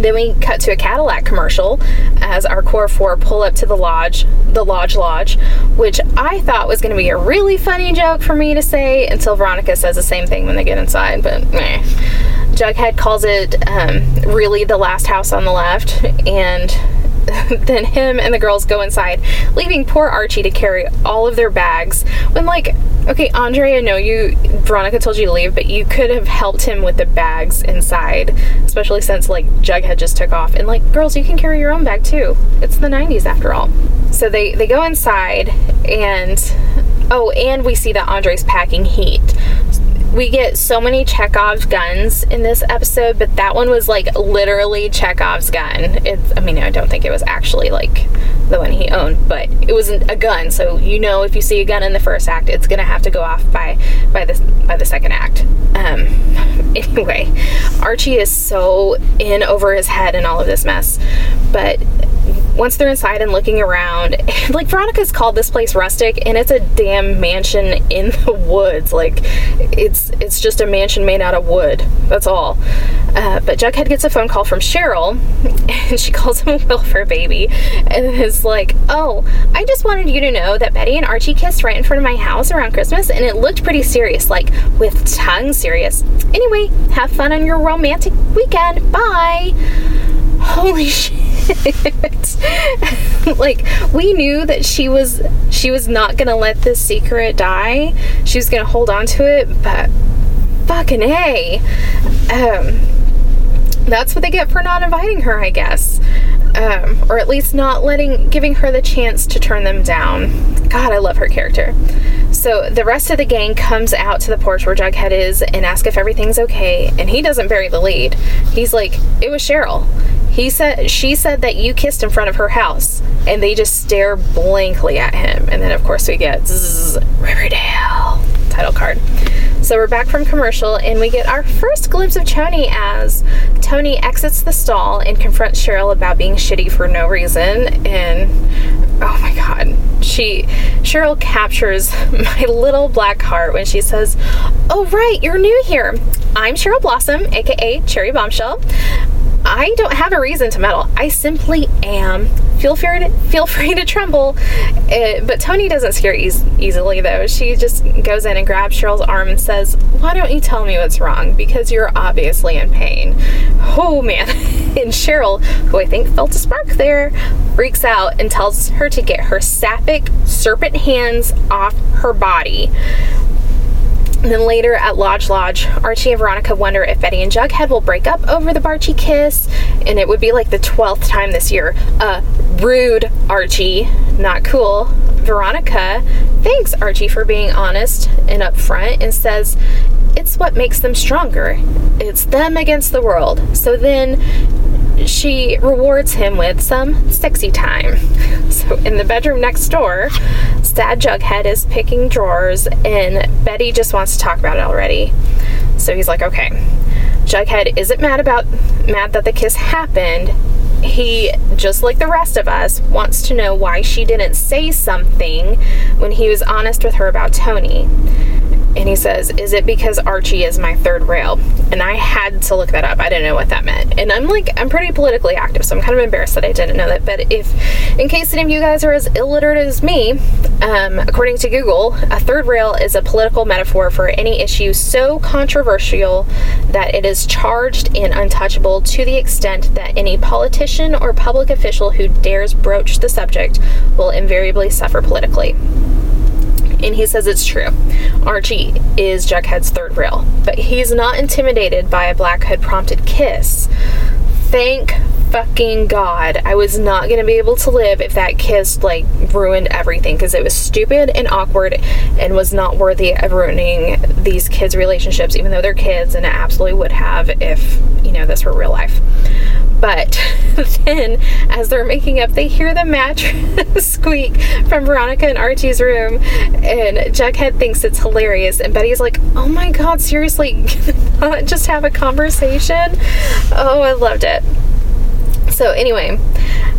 Then we cut to a Cadillac commercial as our core four pull up to the lodge, the Lodge Lodge, which I thought was going to be a really funny joke for me to say until Veronica says the same thing when they get inside, but meh. Jughead calls it, um, really the last house on the left, and then him and the girls go inside, leaving poor Archie to carry all of their bags. When, like, okay, Andre, I know you, Veronica told you to leave, but you could have helped him with the bags inside, especially since, like, Jughead just took off. And, like, girls, you can carry your own bag, too. It's the nineties, after all. So they, they go inside, and, oh, and we see that Andre's packing heat. We get so many Chekhov's guns in this episode, but that one was, like, literally Chekhov's gun. It's, I mean, I don't think it was actually, like, the one he owned, but it was a gun. So, you know, if you see a gun in the first act, it's going to have to go off by, by, the, by the second act. Um, anyway, Archie is so in over his head in all of this mess, but once they're inside and looking around, like, Veronica's called this place rustic, and it's a damn mansion in the woods. Like, it's it's just a mansion made out of wood. That's all. Uh, but Jughead gets a phone call from Cheryl, and she calls him a Wilfer baby, and is like, oh, I just wanted you to know that Betty and Archie kissed right in front of my house around Christmas, and it looked pretty serious, like, with tongue serious. Anyway, have fun on your romantic weekend. Bye. Holy shit. Like, we knew that she was she was not gonna let this secret die. She was gonna hold on to it, but fucking A. Um, that's what they get for not inviting her, I guess. Um, or at least not letting, giving her the chance to turn them down. God, I love her character. So the rest of the gang comes out to the porch where Jughead is and asks if everything's okay, and he doesn't bury the lead. He's like, it was Cheryl. He said, she said that you kissed in front of her house, and they just stare blankly at him. And then, of course, we get zzz, Riverdale title card. So we're back from commercial, and we get our first glimpse of Toni as Toni exits the stall and confronts Cheryl about being shitty for no reason. And oh my God, she Cheryl captures my little black heart when she says, "Oh right, you're new here. I'm Cheryl Blossom, aka Cherry Bombshell. I don't have a reason to meddle. I simply am. Feel free to, feel free to tremble." Uh, but Toni doesn't scare eas- easily, though. She just goes in and grabs Cheryl's arm and says, "Why don't you tell me what's wrong? Because you're obviously in pain." Oh, man. And Cheryl, who I think felt a spark there, freaks out and tells her to get her sapphic serpent hands off her body. And then later at Lodge Lodge, Archie and Veronica wonder if Betty and Jughead will break up over the Barchie kiss, and it would be like the twelfth time this year. Uh, rude, Archie. Not cool. Veronica thanks Archie for being honest and upfront and says it's what makes them stronger. It's them against the world. So then she rewards him with some sexy time. So in the bedroom next door, sad Jughead is picking drawers and Betty just wants to talk about it already. So he's like, okay. Jughead isn't mad about mad that the kiss happened. He, just like the rest of us, wants to know why she didn't say something when he was honest with her about Toni. And he says, is it because Archie is my third rail? And I had to look that up. I didn't know what that meant. And I'm like, I'm pretty politically active, so I'm kind of embarrassed that I didn't know that. But if, in case any of you guys are as illiterate as me, um, according to Google, a third rail is a political metaphor for any issue so controversial that it is charged and untouchable to the extent that any politician or public official who dares broach the subject will invariably suffer politically. And he says it's true. Archie is Jughead's third rail, but he's not intimidated by a Black Hood prompted kiss. Thank fucking God. I was not going to be able to live if that kiss, like, ruined everything, because it was stupid and awkward and was not worthy of ruining these kids' relationships, even though they're kids, and it absolutely would have if, you know, this were real life. But then, as they're making up, they hear the mattress squeak from Veronica and Archie's room, and Jughead thinks it's hilarious, and Betty's like, oh my God, seriously, not just have a conversation? Oh, I loved it. So anyway,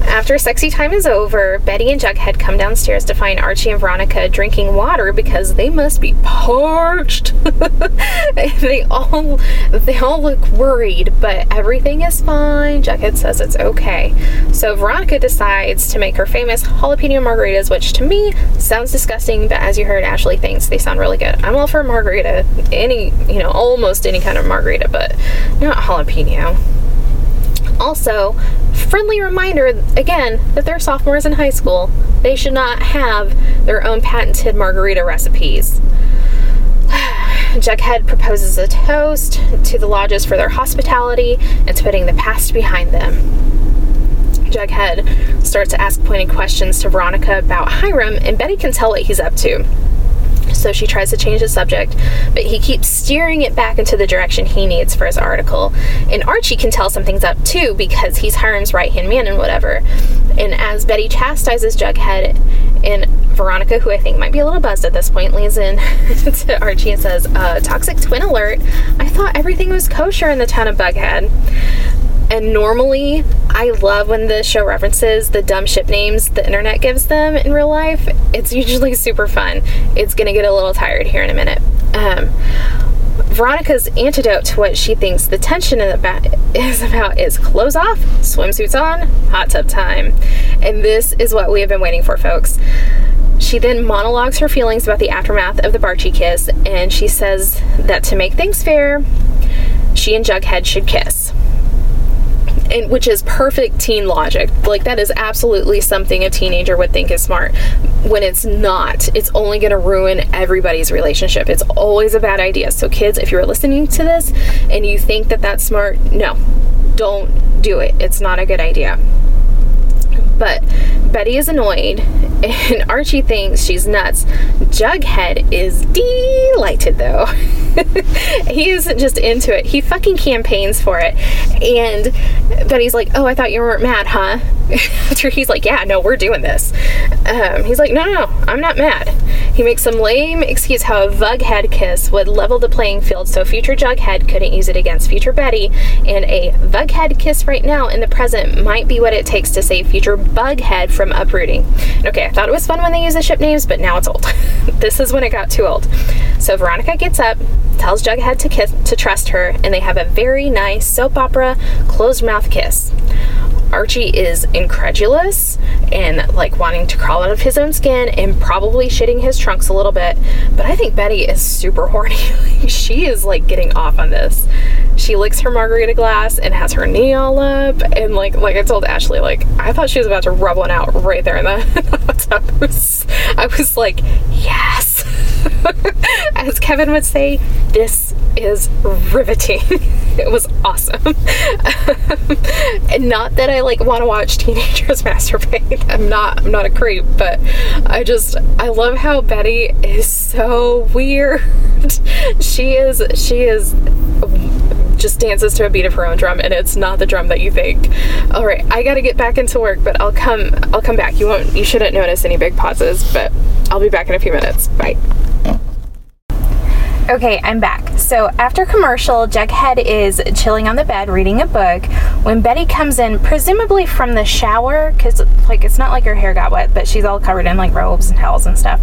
after sexy time is over, Betty and Jughead come downstairs to find Archie and Veronica drinking water because they must be parched. they all they all look worried, but everything is fine. Jughead says it's okay. So Veronica decides to make her famous jalapeno margaritas, which to me sounds disgusting, but as you heard, Ashley thinks they sound really good. I'm all for margarita, any, you know, almost any kind of margarita, but not jalapeno. Also, friendly reminder, again, that they're sophomores in high school. They should not have their own patented margarita recipes. Jughead proposes a toast to the Lodges for their hospitality and to putting the past behind them. Jughead starts to ask pointed questions to Veronica about Hiram, and Betty can tell what he's up to. So she tries to change the subject, but he keeps steering it back into the direction he needs for his article. And Archie can tell something's up too, because he's Hiram's right-hand man and whatever. And as Betty chastises Jughead, and Veronica, who I think might be a little buzzed at this point, leans in to Archie and says, uh, toxic twin alert, I thought everything was kosher in the town of Bughead. And normally, I love when the show references the dumb ship names the internet gives them in real life. It's usually super fun. It's going to get a little tired here in a minute. Um, Veronica's antidote to what she thinks the tension in the ba- is about is clothes off, swimsuits on, hot tub time. And this is what we have been waiting for, folks. She then monologues her feelings about the aftermath of the Barchi kiss, and she says that to make things fair, she and Jughead should kiss. And which is perfect teen logic. Like, that is absolutely something a teenager would think is smart. When it's not, it's only going to ruin everybody's relationship. It's always a bad idea. So kids, if you're listening to this and you think that that's smart, no, don't do it. It's not a good idea. But Betty is annoyed, and Archie thinks she's nuts. Jughead is delighted, though. He isn't just into it. He fucking campaigns for it. And Betty's like, oh, I thought you weren't mad, huh? After he's like, yeah, no, we're doing this. Um, he's like, no, no, no, I'm not mad. He makes some lame excuse how a Vughead kiss would level the playing field so future Jughead couldn't use it against future Betty, and a Vughead kiss right now in the present might be what it takes to save future Bughead from uprooting. Okay, I thought it was fun when they used the ship names, but now it's old. This is when it got too old. So Veronica gets up, tells Jughead to kiss, to trust her, and they have a very nice soap opera closed mouth kiss. Archie is incredulous and like wanting to crawl out of his own skin and probably shitting his trunks a little bit, but I think Betty is super horny. She is like getting off on this. She licks her margarita glass and has her knee all up, and like like I told Ashley, like I thought she was about to rub one out right there in the hot tub. I was, I was like, yes. As Kevin would say, this is riveting. It was awesome. And Not that I like want to watch teenagers masturbate. I'm not I'm not a creep, but I just I love how Betty is so weird. she is she is just dances to a beat of her own drum, and it's not the drum that you think. All right, I gotta get back into work, but I'll come I'll come back. You won't you shouldn't notice any big pauses, but I'll be back in a few minutes. Bye. Okay, I'm back. So after commercial, Jughead is chilling on the bed reading a book when Betty comes in, presumably from the shower, because like it's not like her hair got wet, but she's all covered in like robes and towels and stuff.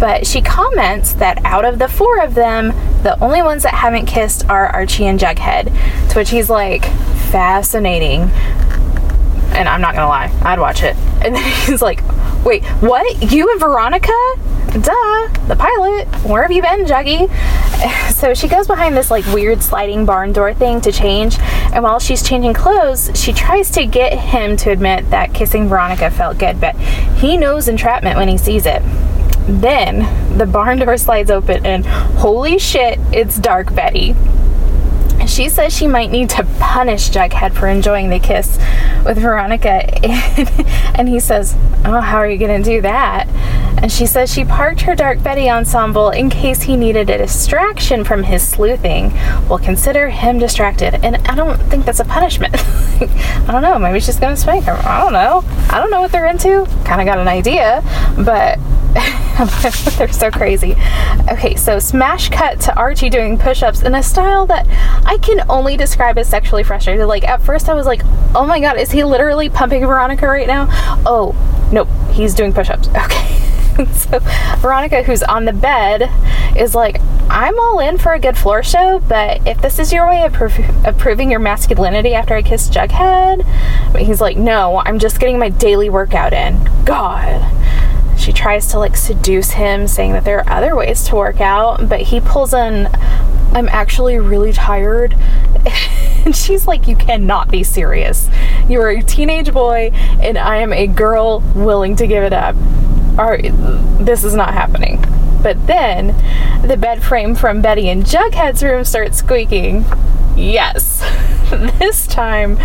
But she comments that out of the four of them, the only ones that haven't kissed are Archie and Jughead, to which he's like, fascinating. And I'm not gonna lie, I'd watch it. And then he's like, wait, what? You and Veronica? Duh, the pilot. Where have you been, Juggy? So she goes behind this like weird sliding barn door thing to change, and while she's changing clothes, she tries to get him to admit that kissing Veronica felt good, but he knows entrapment when he sees it. Then the barn door slides open and holy shit, it's Dark Betty. She says she might need to punish Jughead for enjoying the kiss with Veronica, and he says, oh, how are you gonna do that? And she says she parked her Dark Betty ensemble in case he needed a distraction from his sleuthing. Well, consider him distracted. And I don't think that's a punishment. I don't know. Maybe she's going to spank him. I don't know. I don't know what they're into. Kind of got an idea, but they're so crazy. Okay, so smash cut to Archie doing push-ups in a style that I can only describe as sexually frustrated. Like, at first I was like, oh my God, is he literally pumping Veronica right now? Oh, nope. He's doing push-ups. Okay. So Veronica, who's on the bed, is like, I'm all in for a good floor show, but if this is your way of, prov- of proving your masculinity after I kiss Jughead. But he's like, no, I'm just getting my daily workout in. God. She tries to like seduce him, saying that there are other ways to work out, but he pulls in, I'm actually really tired. And she's like, you cannot be serious. You are a teenage boy and I am a girl willing to give it up. Are, this is not happening. But then the bed frame from Betty and Jughead's room starts squeaking. Yes. This time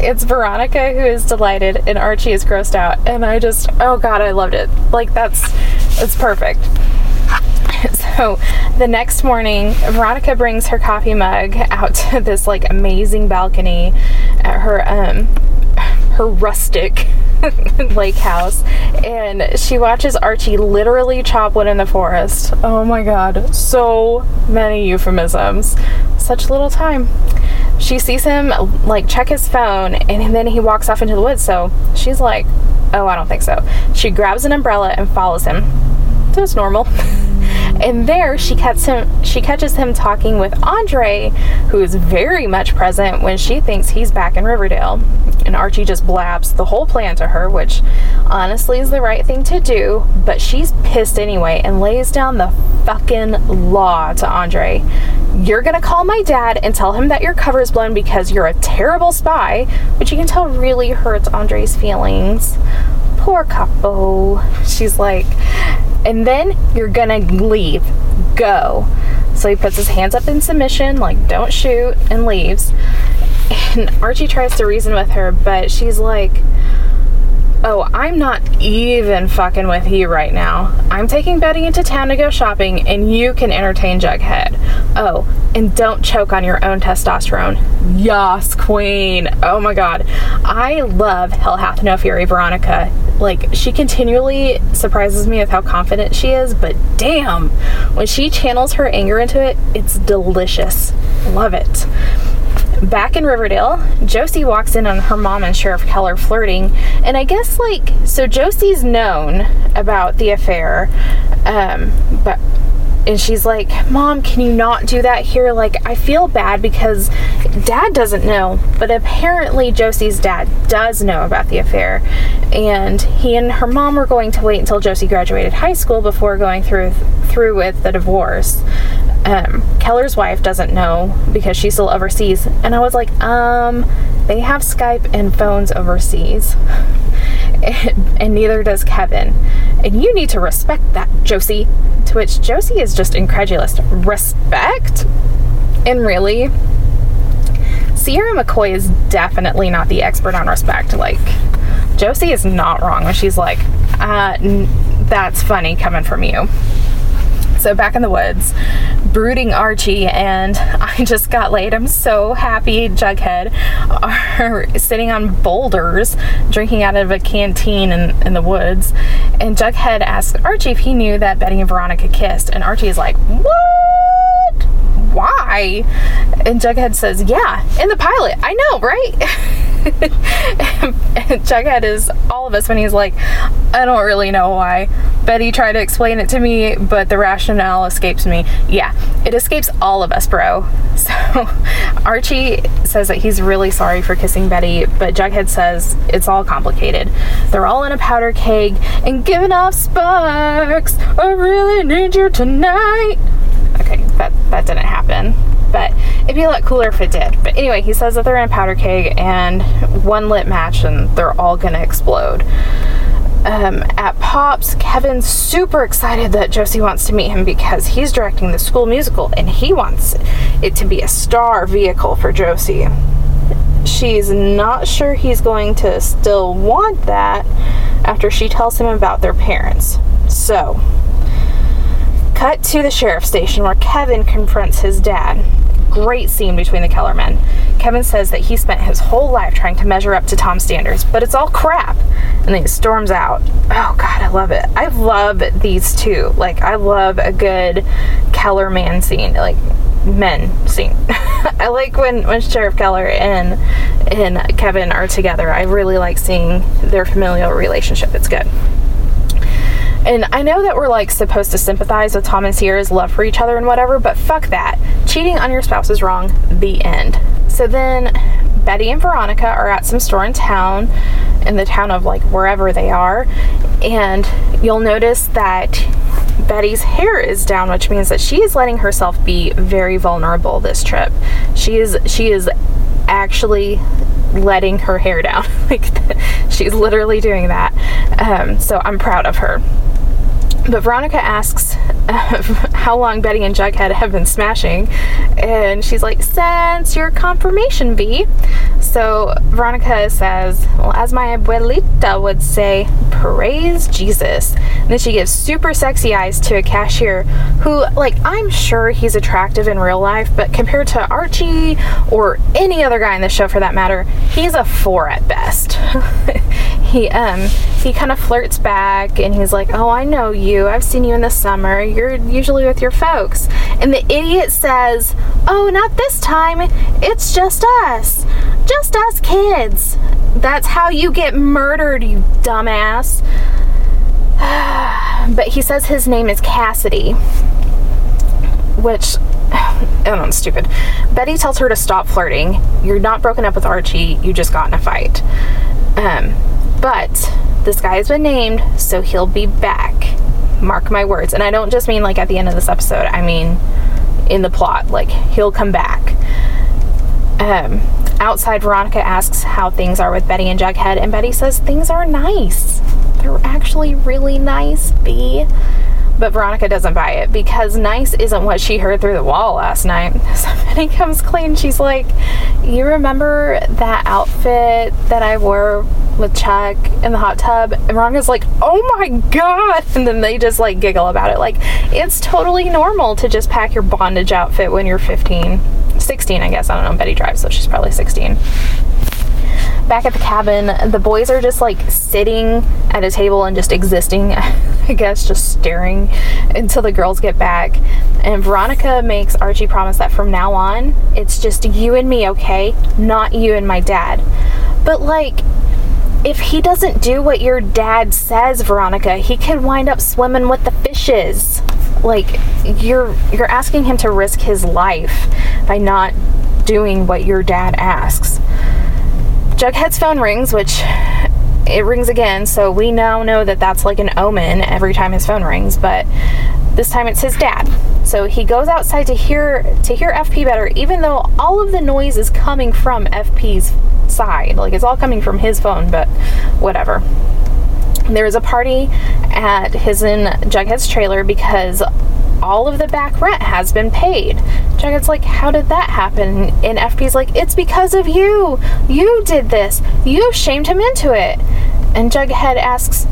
it's Veronica who is delighted and Archie is grossed out, and I just, oh God, I loved it. Like that's it's perfect. So the next morning, Veronica brings her coffee mug out to this like amazing balcony at her um her rustic lake house, and she watches Archie literally chop wood in the forest. Oh my God, so many euphemisms, such little time. She sees him like check his phone, and then he walks off into the woods, so she's like, oh, I don't think so. She grabs an umbrella and follows him. So it's normal. And there she catches him, she catches him talking with Andre, who is very much present when she thinks he's back in Riverdale. And Archie just blabs the whole plan to her, which honestly is the right thing to do, but she's pissed anyway and lays down the fucking law to Andre. You're gonna call my dad and tell him that your cover is blown because you're a terrible spy, which you can tell really hurts Andre's feelings. Poor capo. She's like, and then you're gonna leave. Go. So he puts his hands up in submission, like, don't shoot, and leaves. And Archie tries to reason with her, but she's like, oh, I'm not even fucking with you right now. I'm taking Betty into town to go shopping, and you can entertain Jughead. Oh, and don't choke on your own testosterone. Yas, queen. Oh my God. I love Hell Hath No Fury Veronica. Like, she continually surprises me with how confident she is, but damn, when she channels her anger into it, it's delicious. Love it. Back in Riverdale, Josie walks in on her mom and Sheriff Keller flirting, and I guess, like, so Josie's known about the affair, um, but, and she's like, Mom, can you not do that here? Like, I feel bad because Dad doesn't know, but apparently Josie's dad does know about the affair, and he and her mom were going to wait until Josie graduated high school before going through through with the divorce. Um, Keller's wife doesn't know because she's still overseas. And I was like, um, they have Skype and phones overseas. and, and neither does Kevin. And you need to respect that, Josie. To which Josie is just incredulous. Respect? And really? Sierra McCoy is definitely not the expert on respect. Like, Josie is not wrong when she's like, uh, n- that's funny coming from you. So back in the woods, brooding Archie and I just got laid. I'm so happy. Jughead are sitting on boulders, drinking out of a canteen in, in the woods. And Jughead asks Archie if he knew that Betty and Veronica kissed. And Archie is like, what? Why? And Jughead says, yeah, in the pilot. I know, right? And Jughead is all of us when he's like, I don't really know why. Betty tried to explain it to me, but the rationale escapes me. Yeah, it escapes all of us, bro. So Archie says that he's really sorry for kissing Betty, but Jughead says it's all complicated. They're all in a powder keg and giving off sparks. I really need you tonight. Okay, that, that didn't happen. But it'd be a lot cooler if it did. But anyway, he says that they're in a powder keg and one lit match and they're all gonna explode. Um, at Pops, Kevin's super excited that Josie wants to meet him because he's directing the school musical and he wants it to be a star vehicle for Josie. She's not sure he's going to still want that after she tells him about their parents. So, cut to the sheriff's station where Kevin confronts his dad. Great scene between the Keller men. Kevin says that he spent his whole life trying to measure up to Tom's standards, but it's all crap. And then he storms out. Oh God, I love it. I love these two. Like, I love a good Keller man scene, like men scene. I like when, when Sheriff Keller and, and Kevin are together. I really like seeing their familial relationship. It's good. And I know that we're like supposed to sympathize with Tom and Sierra's love for each other and whatever, but fuck that. Cheating on your spouse is wrong. The end. So then Betty and Veronica are at some store in town, in the town of like wherever they are. And you'll notice that Betty's hair is down, which means that she is letting herself be very vulnerable this trip. She is, she is actually letting her hair down. Like, she's literally doing that. Um, so I'm proud of her. But Veronica asks uh, how long Betty and Jughead have been smashing, and she's like, since your confirmation, B. So Veronica says, well, as my abuelita would say, praise Jesus. And then she gives super sexy eyes to a cashier who, like, I'm sure he's attractive in real life, but compared to Archie or any other guy in the show for that matter, he's a four at best. He um he kind of flirts back and he's like, oh, I know you. I've seen you in the summer. You're usually with your folks. And the idiot says, oh, not this time. It's just us. Just us kids. That's how you get murdered, you dumbass. But he says his name is Cassidy, which... I don't know, I'm stupid. Betty tells her to stop flirting. You're not broken up with Archie. You just got in a fight. Um... But this guy has been named, so he'll be back. Mark my words. And I don't just mean like at the end of this episode. I mean in the plot. Like, he'll come back. Um, outside, Veronica asks how things are with Betty and Jughead. And Betty says, things are nice. They're actually really nice, B. But Veronica doesn't buy it because nice isn't what she heard through the wall last night. So Betty comes clean. She's like, you remember that outfit that I wore with Chuck in the hot tub? And Veronica's like, oh my God. And then they just like giggle about it. Like, it's totally normal to just pack your bondage outfit when you're fifteen, sixteen, I guess. I don't know. Betty drives, so she's probably sixteen. Back at the cabin, the boys are just like sitting at a table and just existing, I guess, just staring until the girls get back. And Veronica makes Archie promise that from now on, it's just you and me, okay? Not you and my dad. But like, if he doesn't do what your dad says, Veronica, he could wind up swimming with the fishes. Like, you're you're asking him to risk his life by not doing what your dad asks. Jughead's phone rings, which it rings again, so we now know that that's like an omen every time his phone rings, but this time it's his dad. So he goes outside to hear to hear F P better, even though all of the noise is coming from F P's side. Like, it's all coming from his phone, but whatever. There is a party at his and Jughead's trailer because all of the back rent has been paid. Jughead's like, how did that happen? And F P's like, it's because of you. You did this. You shamed him into it. And Jughead asks,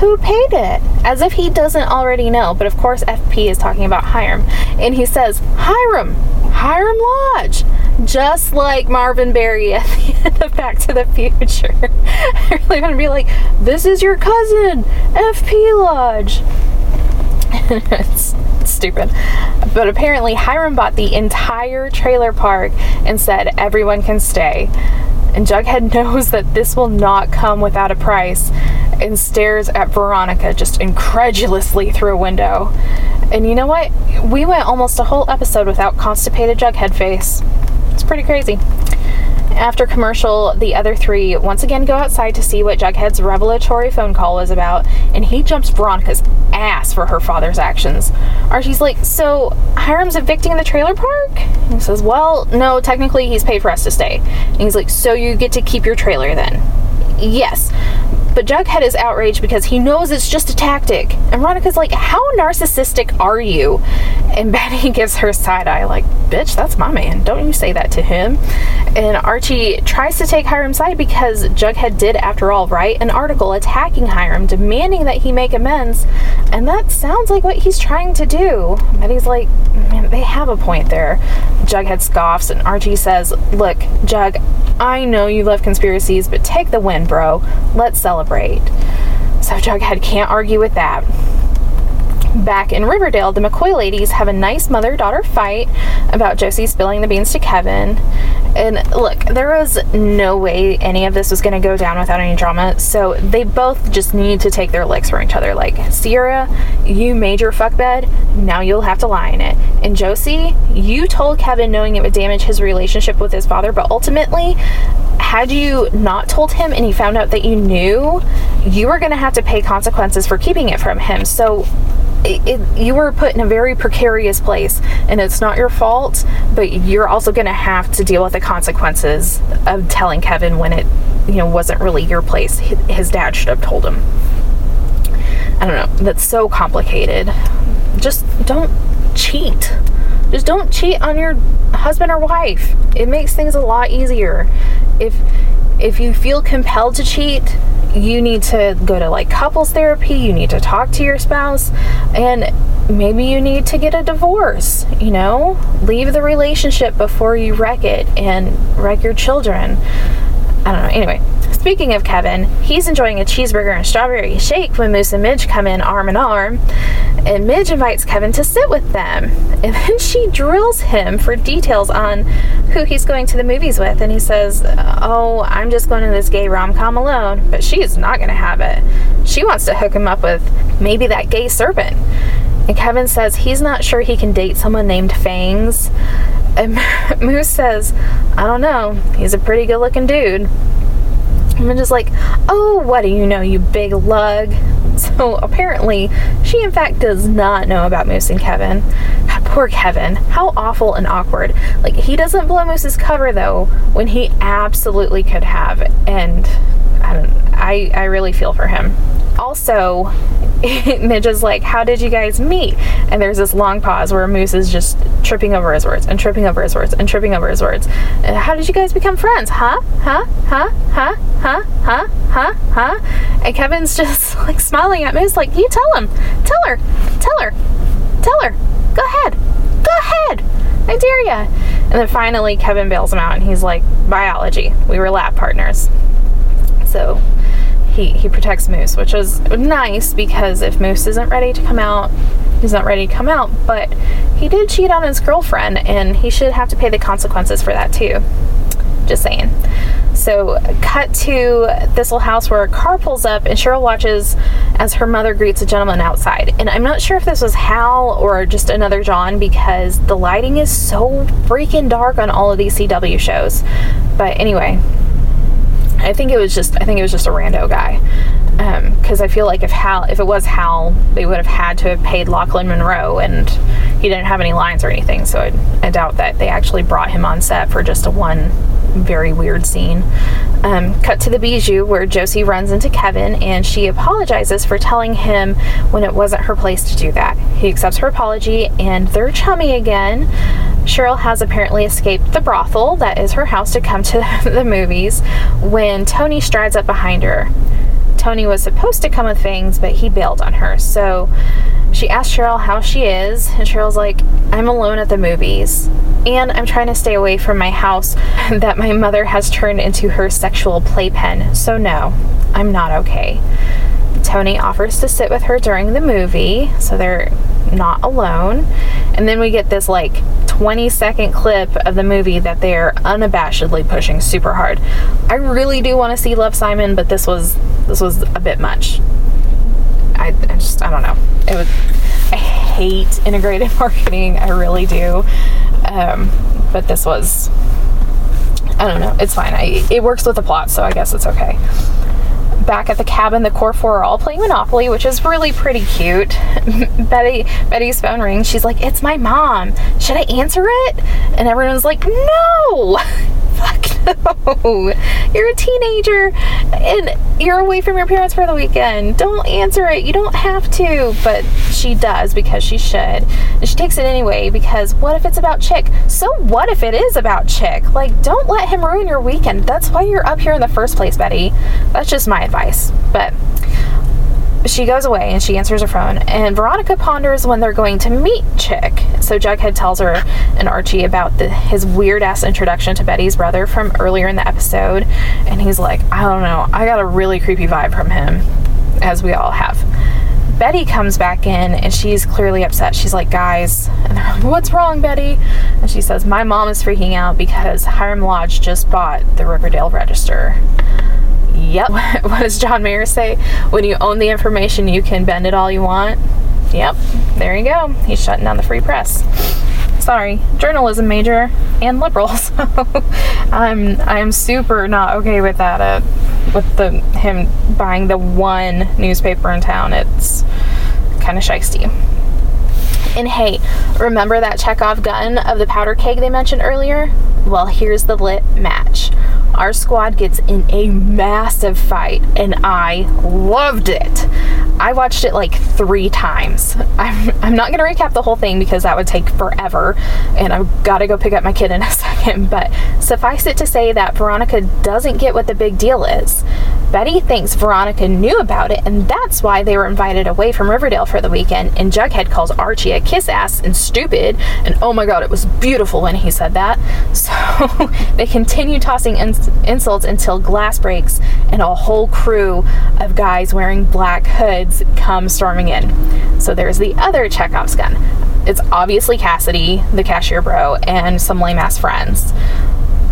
who paid it? As if he doesn't already know. But of course, F P is talking about Hiram. And he says, Hiram. Hiram Lodge. Just like Marvin Berry at the end of Back to the Future. I really want to be like, this is your cousin, F P Lodge. It's stupid. But apparently Hiram bought the entire trailer park and said everyone can stay. And Jughead knows that this will not come without a price and stares at Veronica just incredulously through a window. And you know what? We went almost a whole episode without constipated Jughead face. It's pretty crazy. After commercial, the other three once again go outside to see what Jughead's revelatory phone call is about, and he jumps Veronica's ass for her father's actions. Archie's like, so Hiram's evicting the trailer park? And he says, well, no, technically he's paid for us to stay. And he's like, so you get to keep your trailer then? Yes. But Jughead is outraged because he knows it's just a tactic. And Veronica's like, how narcissistic are you? And Betty gives her side eye like, bitch, that's my man. Don't you say that to him. And Archie tries to take Hiram's side because Jughead did, after all, write an article attacking Hiram, demanding that he make amends. And that sounds like what he's trying to do. Betty's like, man, they have a point there. Jughead scoffs and Archie says, look, Jug, I know you love conspiracies, but take the win, bro. Let's celebrate. So Jughead can't argue with that. Back in Riverdale, the McCoy ladies have a nice mother-daughter fight about Josie spilling the beans to Kevin. And look, there was no way any of this was going to go down without any drama, so they both just need to take their licks from each other. Like, Sierra, you made your fuckbed, now you'll have to lie in it. And Josie, you told Kevin knowing it would damage his relationship with his father, but ultimately, had you not told him and he found out that you knew, you were going to have to pay consequences for keeping it from him. So It, it, you were put in a very precarious place, and it's not your fault, but you're also going to have to deal with the consequences of telling Kevin when it, you know, wasn't really your place. His dad should have told him. I don't know. That's so complicated. Just don't cheat. Just don't cheat on your husband or wife. It makes things a lot easier. If if you feel compelled to cheat, you need to go to like couples therapy, you need to talk to your spouse, and maybe you need to get a divorce, you know? Leave the relationship before you wreck it and wreck your children. I don't know. Anyway, speaking of Kevin, he's enjoying a cheeseburger and strawberry shake when Moose and Midge come in arm in arm, and Midge invites Kevin to sit with them, and then she drills him for details on who he's going to the movies with, and he says, oh, I'm just going to this gay rom-com alone, but she is not going to have it. She wants to hook him up with maybe that gay serpent. And Kevin says he's not sure he can date someone named Fangs. And Moose says, I don't know, he's a pretty good looking dude. And I'm just like, oh, what do you know, you big lug. So apparently she in fact does not know about Moose and Kevin. God, poor Kevin. How awful and awkward. Like, he doesn't blow Moose's cover though, when he absolutely could have. And I don't I, I really feel for him. Also, Midge is like, how did you guys meet? And there's this long pause where Moose is just tripping over his words and tripping over his words and tripping over his words. And how did you guys become friends? Huh? Huh? Huh? Huh? Huh? Huh? Huh? Huh? And Kevin's just like smiling at Moose like, you tell him. Tell her. Tell her. Tell her. Go ahead. Go ahead. I dare ya. And then finally Kevin bails him out and he's like, biology. We were lab partners. So He, he protects Moose, which is nice because if Moose isn't ready to come out, he's not ready to come out, but he did cheat on his girlfriend and he should have to pay the consequences for that too. Just saying. So cut to Thistle House where a car pulls up and Cheryl watches as her mother greets a gentleman outside. And I'm not sure if this was Hal or just another John because the lighting is so freaking dark on all of these C W shows. But anyway, I think it was just, I think it was just a rando guy. Um, cause I feel like if Hal, if it was Hal, they would have had to have paid Lachlan Monroe and he didn't have any lines or anything. So I, I doubt that they actually brought him on set for just a one, very weird scene. Um, cut to the Bijou, where Josie runs into Kevin, and she apologizes for telling him when it wasn't her place to do that. He accepts her apology, and they're chummy again. Cheryl has apparently escaped the brothel, that is her house, to come to the movies, when Toni strides up behind her. Toni was supposed to come with Fangs, but he bailed on her, so she asks Cheryl how she is, and Cheryl's like, I'm alone at the movies, and I'm trying to stay away from my house that my mother has turned into her sexual playpen, so no, I'm not okay. Toni offers to sit with her during the movie, so they're not alone, and then we get this like twenty second clip of the movie that they're unabashedly pushing super hard. I really do want to see Love Simon, but this was this was a bit much. I, I just I don't know. It was I hate integrated marketing. I really do. Um, but this was I don't know. It's fine. I it works with the plot, so I guess it's okay. Back at the cabin, the core four are all playing Monopoly, which is really pretty cute. Betty, Betty's phone rings. She's like, it's my mom. Should I answer it? And everyone's like, no. Fuck no. You're a teenager, and you're away from your parents for the weekend. Don't answer it. You don't have to. But she does, because she should. And she takes it anyway, because what if it's about Chick? So what if it is about Chick? Like, don't let him ruin your weekend. That's why you're up here in the first place, Betty. That's just my advice. But she goes away, and she answers her phone, and Veronica ponders when they're going to meet Chick. So Jughead tells her and Archie about the, his weird-ass introduction to Betty's brother from earlier in the episode, and he's like, I don't know, I got a really creepy vibe from him, as we all have. Betty comes back in, and she's clearly upset. She's like, guys, and they're like, what's wrong, Betty? And she says, my mom is freaking out because Hiram Lodge just bought the Riverdale Register. Yep. What does John Mayer say? When you own the information, you can bend it all you want. Yep. There you go. He's shutting down the free press. Sorry. Journalism major and liberal. So I'm I'm super not okay with that. Uh, with the him buying the one newspaper in town. It's kind of shiesty. And hey, remember that Chekhov gun of the powder keg they mentioned earlier? Well, here's the lit match. Our squad gets in a massive fight, and I loved it. I watched it like three times. I'm, I'm not going to recap the whole thing because that would take forever, and I've got to go pick up my kid in a second, but suffice it to say that Veronica doesn't get what the big deal is. Betty thinks Veronica knew about it, and that's why they were invited away from Riverdale for the weekend, and Jughead calls Archie a kiss-ass and stupid, and oh my god, it was beautiful when he said that. So they continue tossing ins- insults until glass breaks, and a whole crew of guys wearing black hoods come storming in. So there's the other Chekhov's gun. It's obviously Cassidy, the cashier bro, and some lame-ass friends.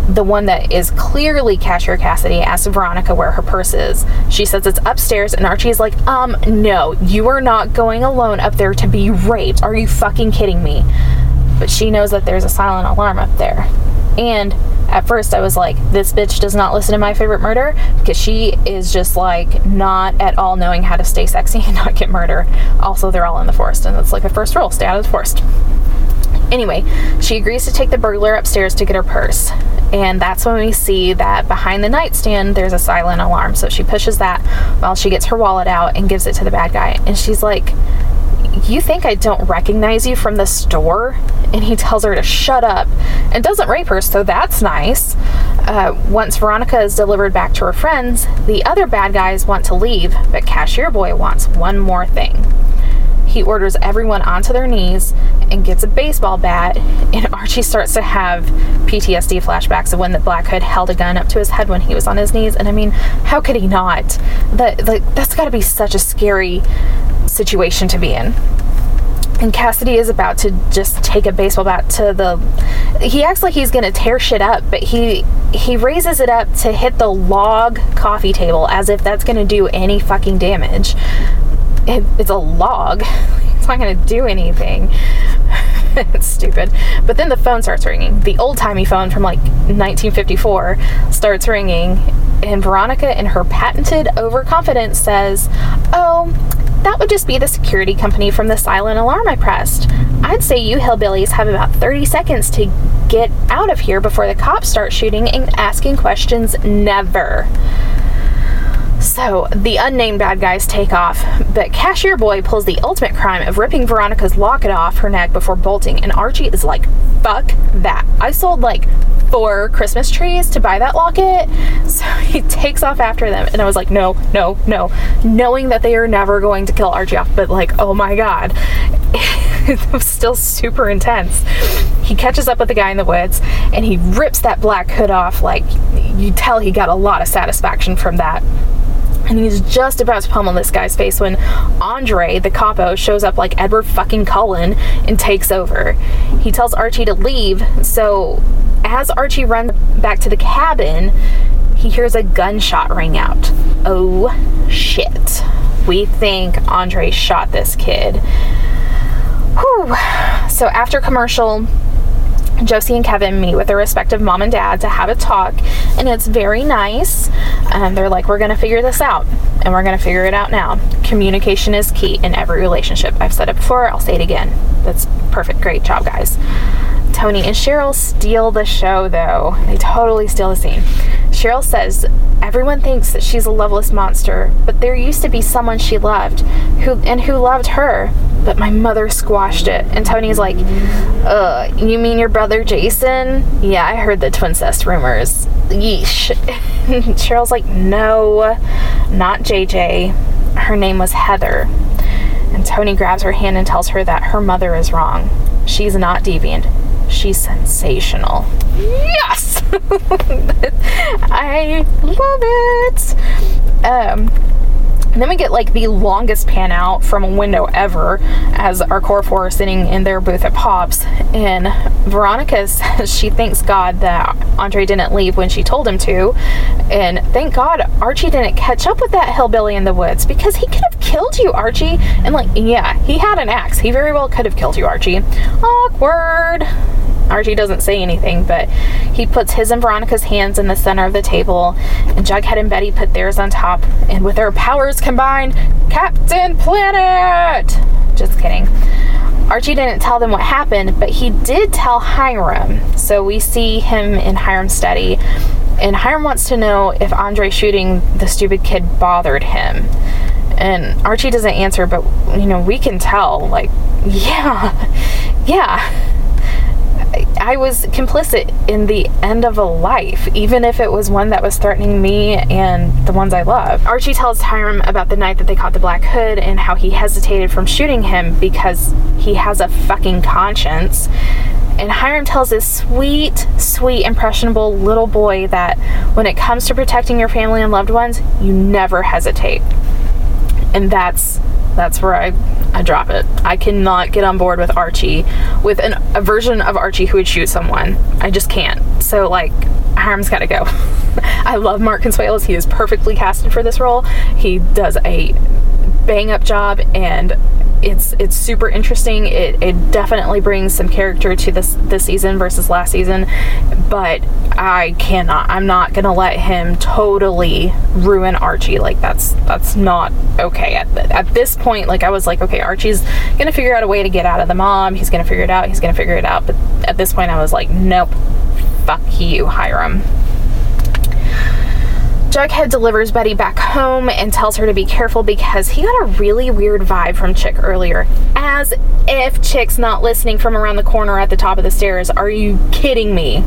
The one that is clearly Cashier Cassidy asks Veronica where her purse is. She says it's upstairs, and Archie's like, um, no, you are not going alone up there to be raped. Are you fucking kidding me? But she knows that there's a silent alarm up there. And at first I was like, this bitch does not listen to My Favorite Murder, because she is just like not at all knowing how to stay sexy and not get murdered. Also, they're all in the forest, and that's like the first rule, stay out of the forest. Anyway, she agrees to take the burglar upstairs to get her purse. And that's when we see that behind the nightstand, there's a silent alarm. So she pushes that while she gets her wallet out and gives it to the bad guy. And she's like, you think I don't recognize you from the store? And he tells her to shut up and doesn't rape her, so that's nice. Uh, once Veronica is delivered back to her friends, the other bad guys want to leave, but Cashier Boy wants one more thing. He orders everyone onto their knees and gets a baseball bat, and Archie starts to have P T S D flashbacks of when the Black Hood held a gun up to his head when he was on his knees. And I mean, how could he not? That, like, that's got to be such a scary situation to be in. And Cassidy is about to just take a baseball bat to the... He acts like he's going to tear shit up, but he he raises it up to hit the log coffee table as if that's going to do any fucking damage. It, it's a log. It's not going to do anything. It's stupid. But then the phone starts ringing. The old-timey phone from, like, nineteen fifty-four starts ringing, and Veronica, in her patented overconfidence, says, oh, that would just be the security company from the silent alarm I pressed. I'd say you hillbillies have about thirty seconds to get out of here before the cops start shooting and asking questions. Never. So the unnamed bad guys take off, but Cashier Boy pulls the ultimate crime of ripping Veronica's locket off her neck before bolting, and Archie is like, fuck that. I sold like four Christmas trees to buy that locket. So he takes off after them, and I was like, no, no, no. Knowing that they are never going to kill Archie off, but like, oh my God. It was still super intense. He catches up with the guy in the woods, and he rips that black hood off. Like, you tell he got a lot of satisfaction from that. And he's just about to pummel this guy's face when Andre, the capo, shows up like Edward fucking Cullen and takes over. He tells Archie to leave, so as Archie runs back to the cabin, he hears a gunshot ring out. Oh, shit. We think Andre shot this kid. Whew. So after commercial, Josie and Kevin meet with their respective mom and dad to have a talk, and it's very nice. Um, they're like, we're going to figure this out, and we're going to figure it out now. Communication is key in every relationship. I've said it before. I'll say it again. That's perfect. Great job, guys. Toni and Cheryl steal the show, though. They totally steal the scene. Cheryl says, everyone thinks that she's a loveless monster, but there used to be someone she loved who and who loved her, but my mother squashed it. And Tony's like, uh, you mean your brother Jason? Yeah, I heard the twincest rumors. Yeesh. Cheryl's like, no, not J J. Her name was Heather. And Toni grabs her hand and tells her that her mother is wrong. She's not deviant. She's sensational. Yes! I love it. Um... And then we get like the longest pan out from a window ever as our core four are sitting in their booth at Pops, and Veronica says she thanks God that Andre didn't leave when she told him to, and thank God Archie didn't catch up with that hillbilly in the woods, because he could have killed you, Archie. And like, yeah, he had an axe. He very well could have killed you, Archie. Awkward. Archie doesn't say anything, but he puts his and Veronica's hands in the center of the table, and Jughead and Betty put theirs on top, and with their powers combined, Captain Planet! Just kidding. Archie didn't tell them what happened, but he did tell Hiram. So we see him in Hiram's study, and Hiram wants to know if Andre shooting the stupid kid bothered him. And Archie doesn't answer, but, you know, we can tell, like, yeah, yeah. I was complicit in the end of a life, even if it was one that was threatening me and the ones I love. Archie tells Hiram about the night that they caught the Black Hood and how he hesitated from shooting him because he has a fucking conscience. And Hiram tells this sweet, sweet, impressionable little boy that when it comes to protecting your family and loved ones, you never hesitate. And that's that's where I, I drop it. I cannot get on board with Archie, with an, a version of Archie who would shoot someone. I just can't. So, like, Hiram's gotta go. I love Mark Consuelos. He is perfectly casted for this role. He does a bang-up job, and it's it's super interesting. It, it definitely brings some character to this, this season versus last season, but I cannot. I'm not gonna let him totally ruin Archie. Like, that's that's not okay. At, at this point, like, I was like, okay, Archie's gonna figure out a way to get out of the mob. He's gonna figure it out. He's gonna figure it out. But at this point, I was like, nope. Fuck you, Hiram. Jughead delivers Betty back home and tells her to be careful because he got a really weird vibe from Chick earlier. As if Chick's not listening from around the corner at the top of the stairs. Are you kidding me?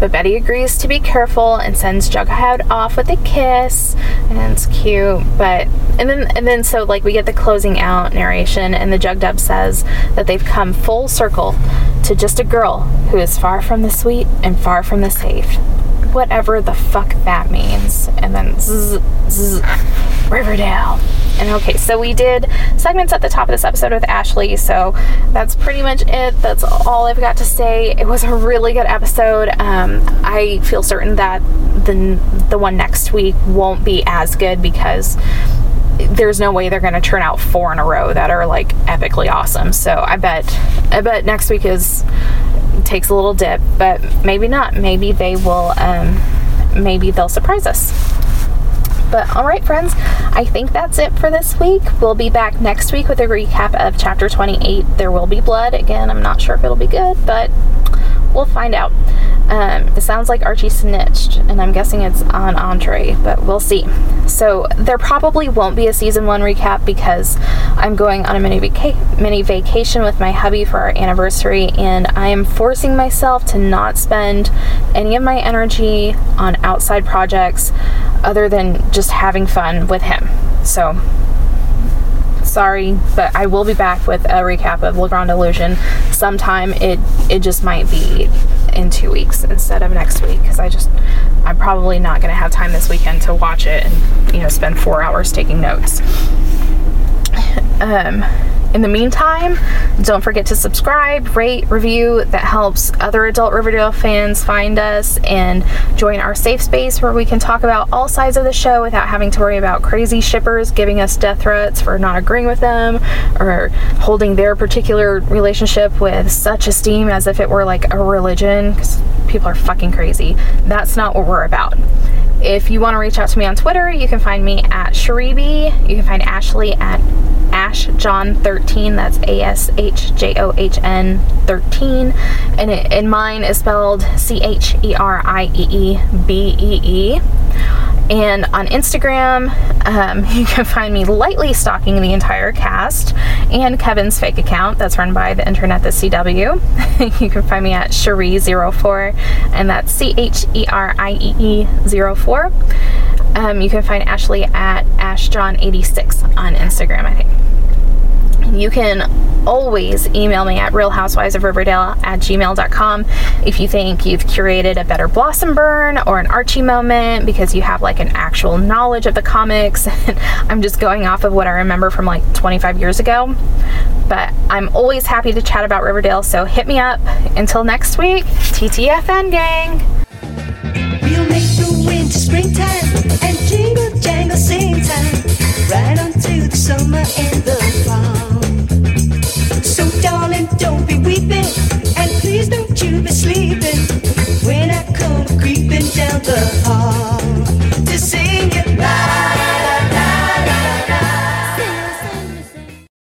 But Betty agrees to be careful and sends Jughead off with a kiss, and it's cute. But and then and then so like we get the closing out narration, and the Jug Dub says that they've come full circle to just a girl who is far from the sweet and far from the safe. Whatever the fuck that means. And then zzz, zzz, Riverdale. And okay, so we did segments at the top of this episode with Ashley, so that's pretty much it. That's all I've got to say. It was a really good episode. Um, I feel certain that the, the one next week won't be as good because there's no way they're going to turn out four in a row that are like epically awesome. So I bet, I bet next week is takes a little dip, but maybe not. Maybe they will, um, maybe they'll surprise us. But all right, friends, I think that's it for this week. We'll be back next week with a recap of chapter twenty-eight. There will be blood. Again, I'm not sure if it'll be good, but We'll find out. Um, it sounds like Archie snitched, and I'm guessing it's on Andre, but we'll see. So there probably won't be a season one recap because I'm going on a mini, vaca- mini vacation with my hubby for our anniversary, and I am forcing myself to not spend any of my energy on outside projects other than just having fun with him. So sorry, but I will be back with a recap of Le Grand Illusion sometime. It it just might be in two weeks instead of next week, because I just I'm probably not going to have time this weekend to watch it and, you know, spend four hours taking notes. Um, in the meantime, don't forget to subscribe, rate, review. That helps other adult Riverdale fans find us and join our safe space where we can talk about all sides of the show without having to worry about crazy shippers giving us death threats for not agreeing with them or holding their particular relationship with such esteem as if it were like a religion, because people are fucking crazy. That's not what we're about. If you want to reach out to me on Twitter, you can find me at Cherie. You can find Ashley at Ashjohn thirteen, that's A S H J O H N thirteen, and, it, and mine is spelled C H E R I E E B E E. And on Instagram, um, you can find me lightly stalking the entire cast and Kevin's fake account that's run by the internet, the C W. You can find me at Cherie zero four, and that's C H E R I E E zero four. Um, you can find Ashley at Ashjohn eighty-six on Instagram, I think. You can always email me at real housewives of riverdale at gmail dot com if you think you've curated a better Blossom burn or an Archie moment because you have like an actual knowledge of the comics. I'm just going off of what I remember from like twenty-five years ago. But I'm always happy to chat about Riverdale, so hit me up. Until next week, T T F N gang! We'll make the winter springtime and jingle jangle sing time right onto the summer and the fall. So darling, don't be weeping and please don't you be sleeping when I come creeping down the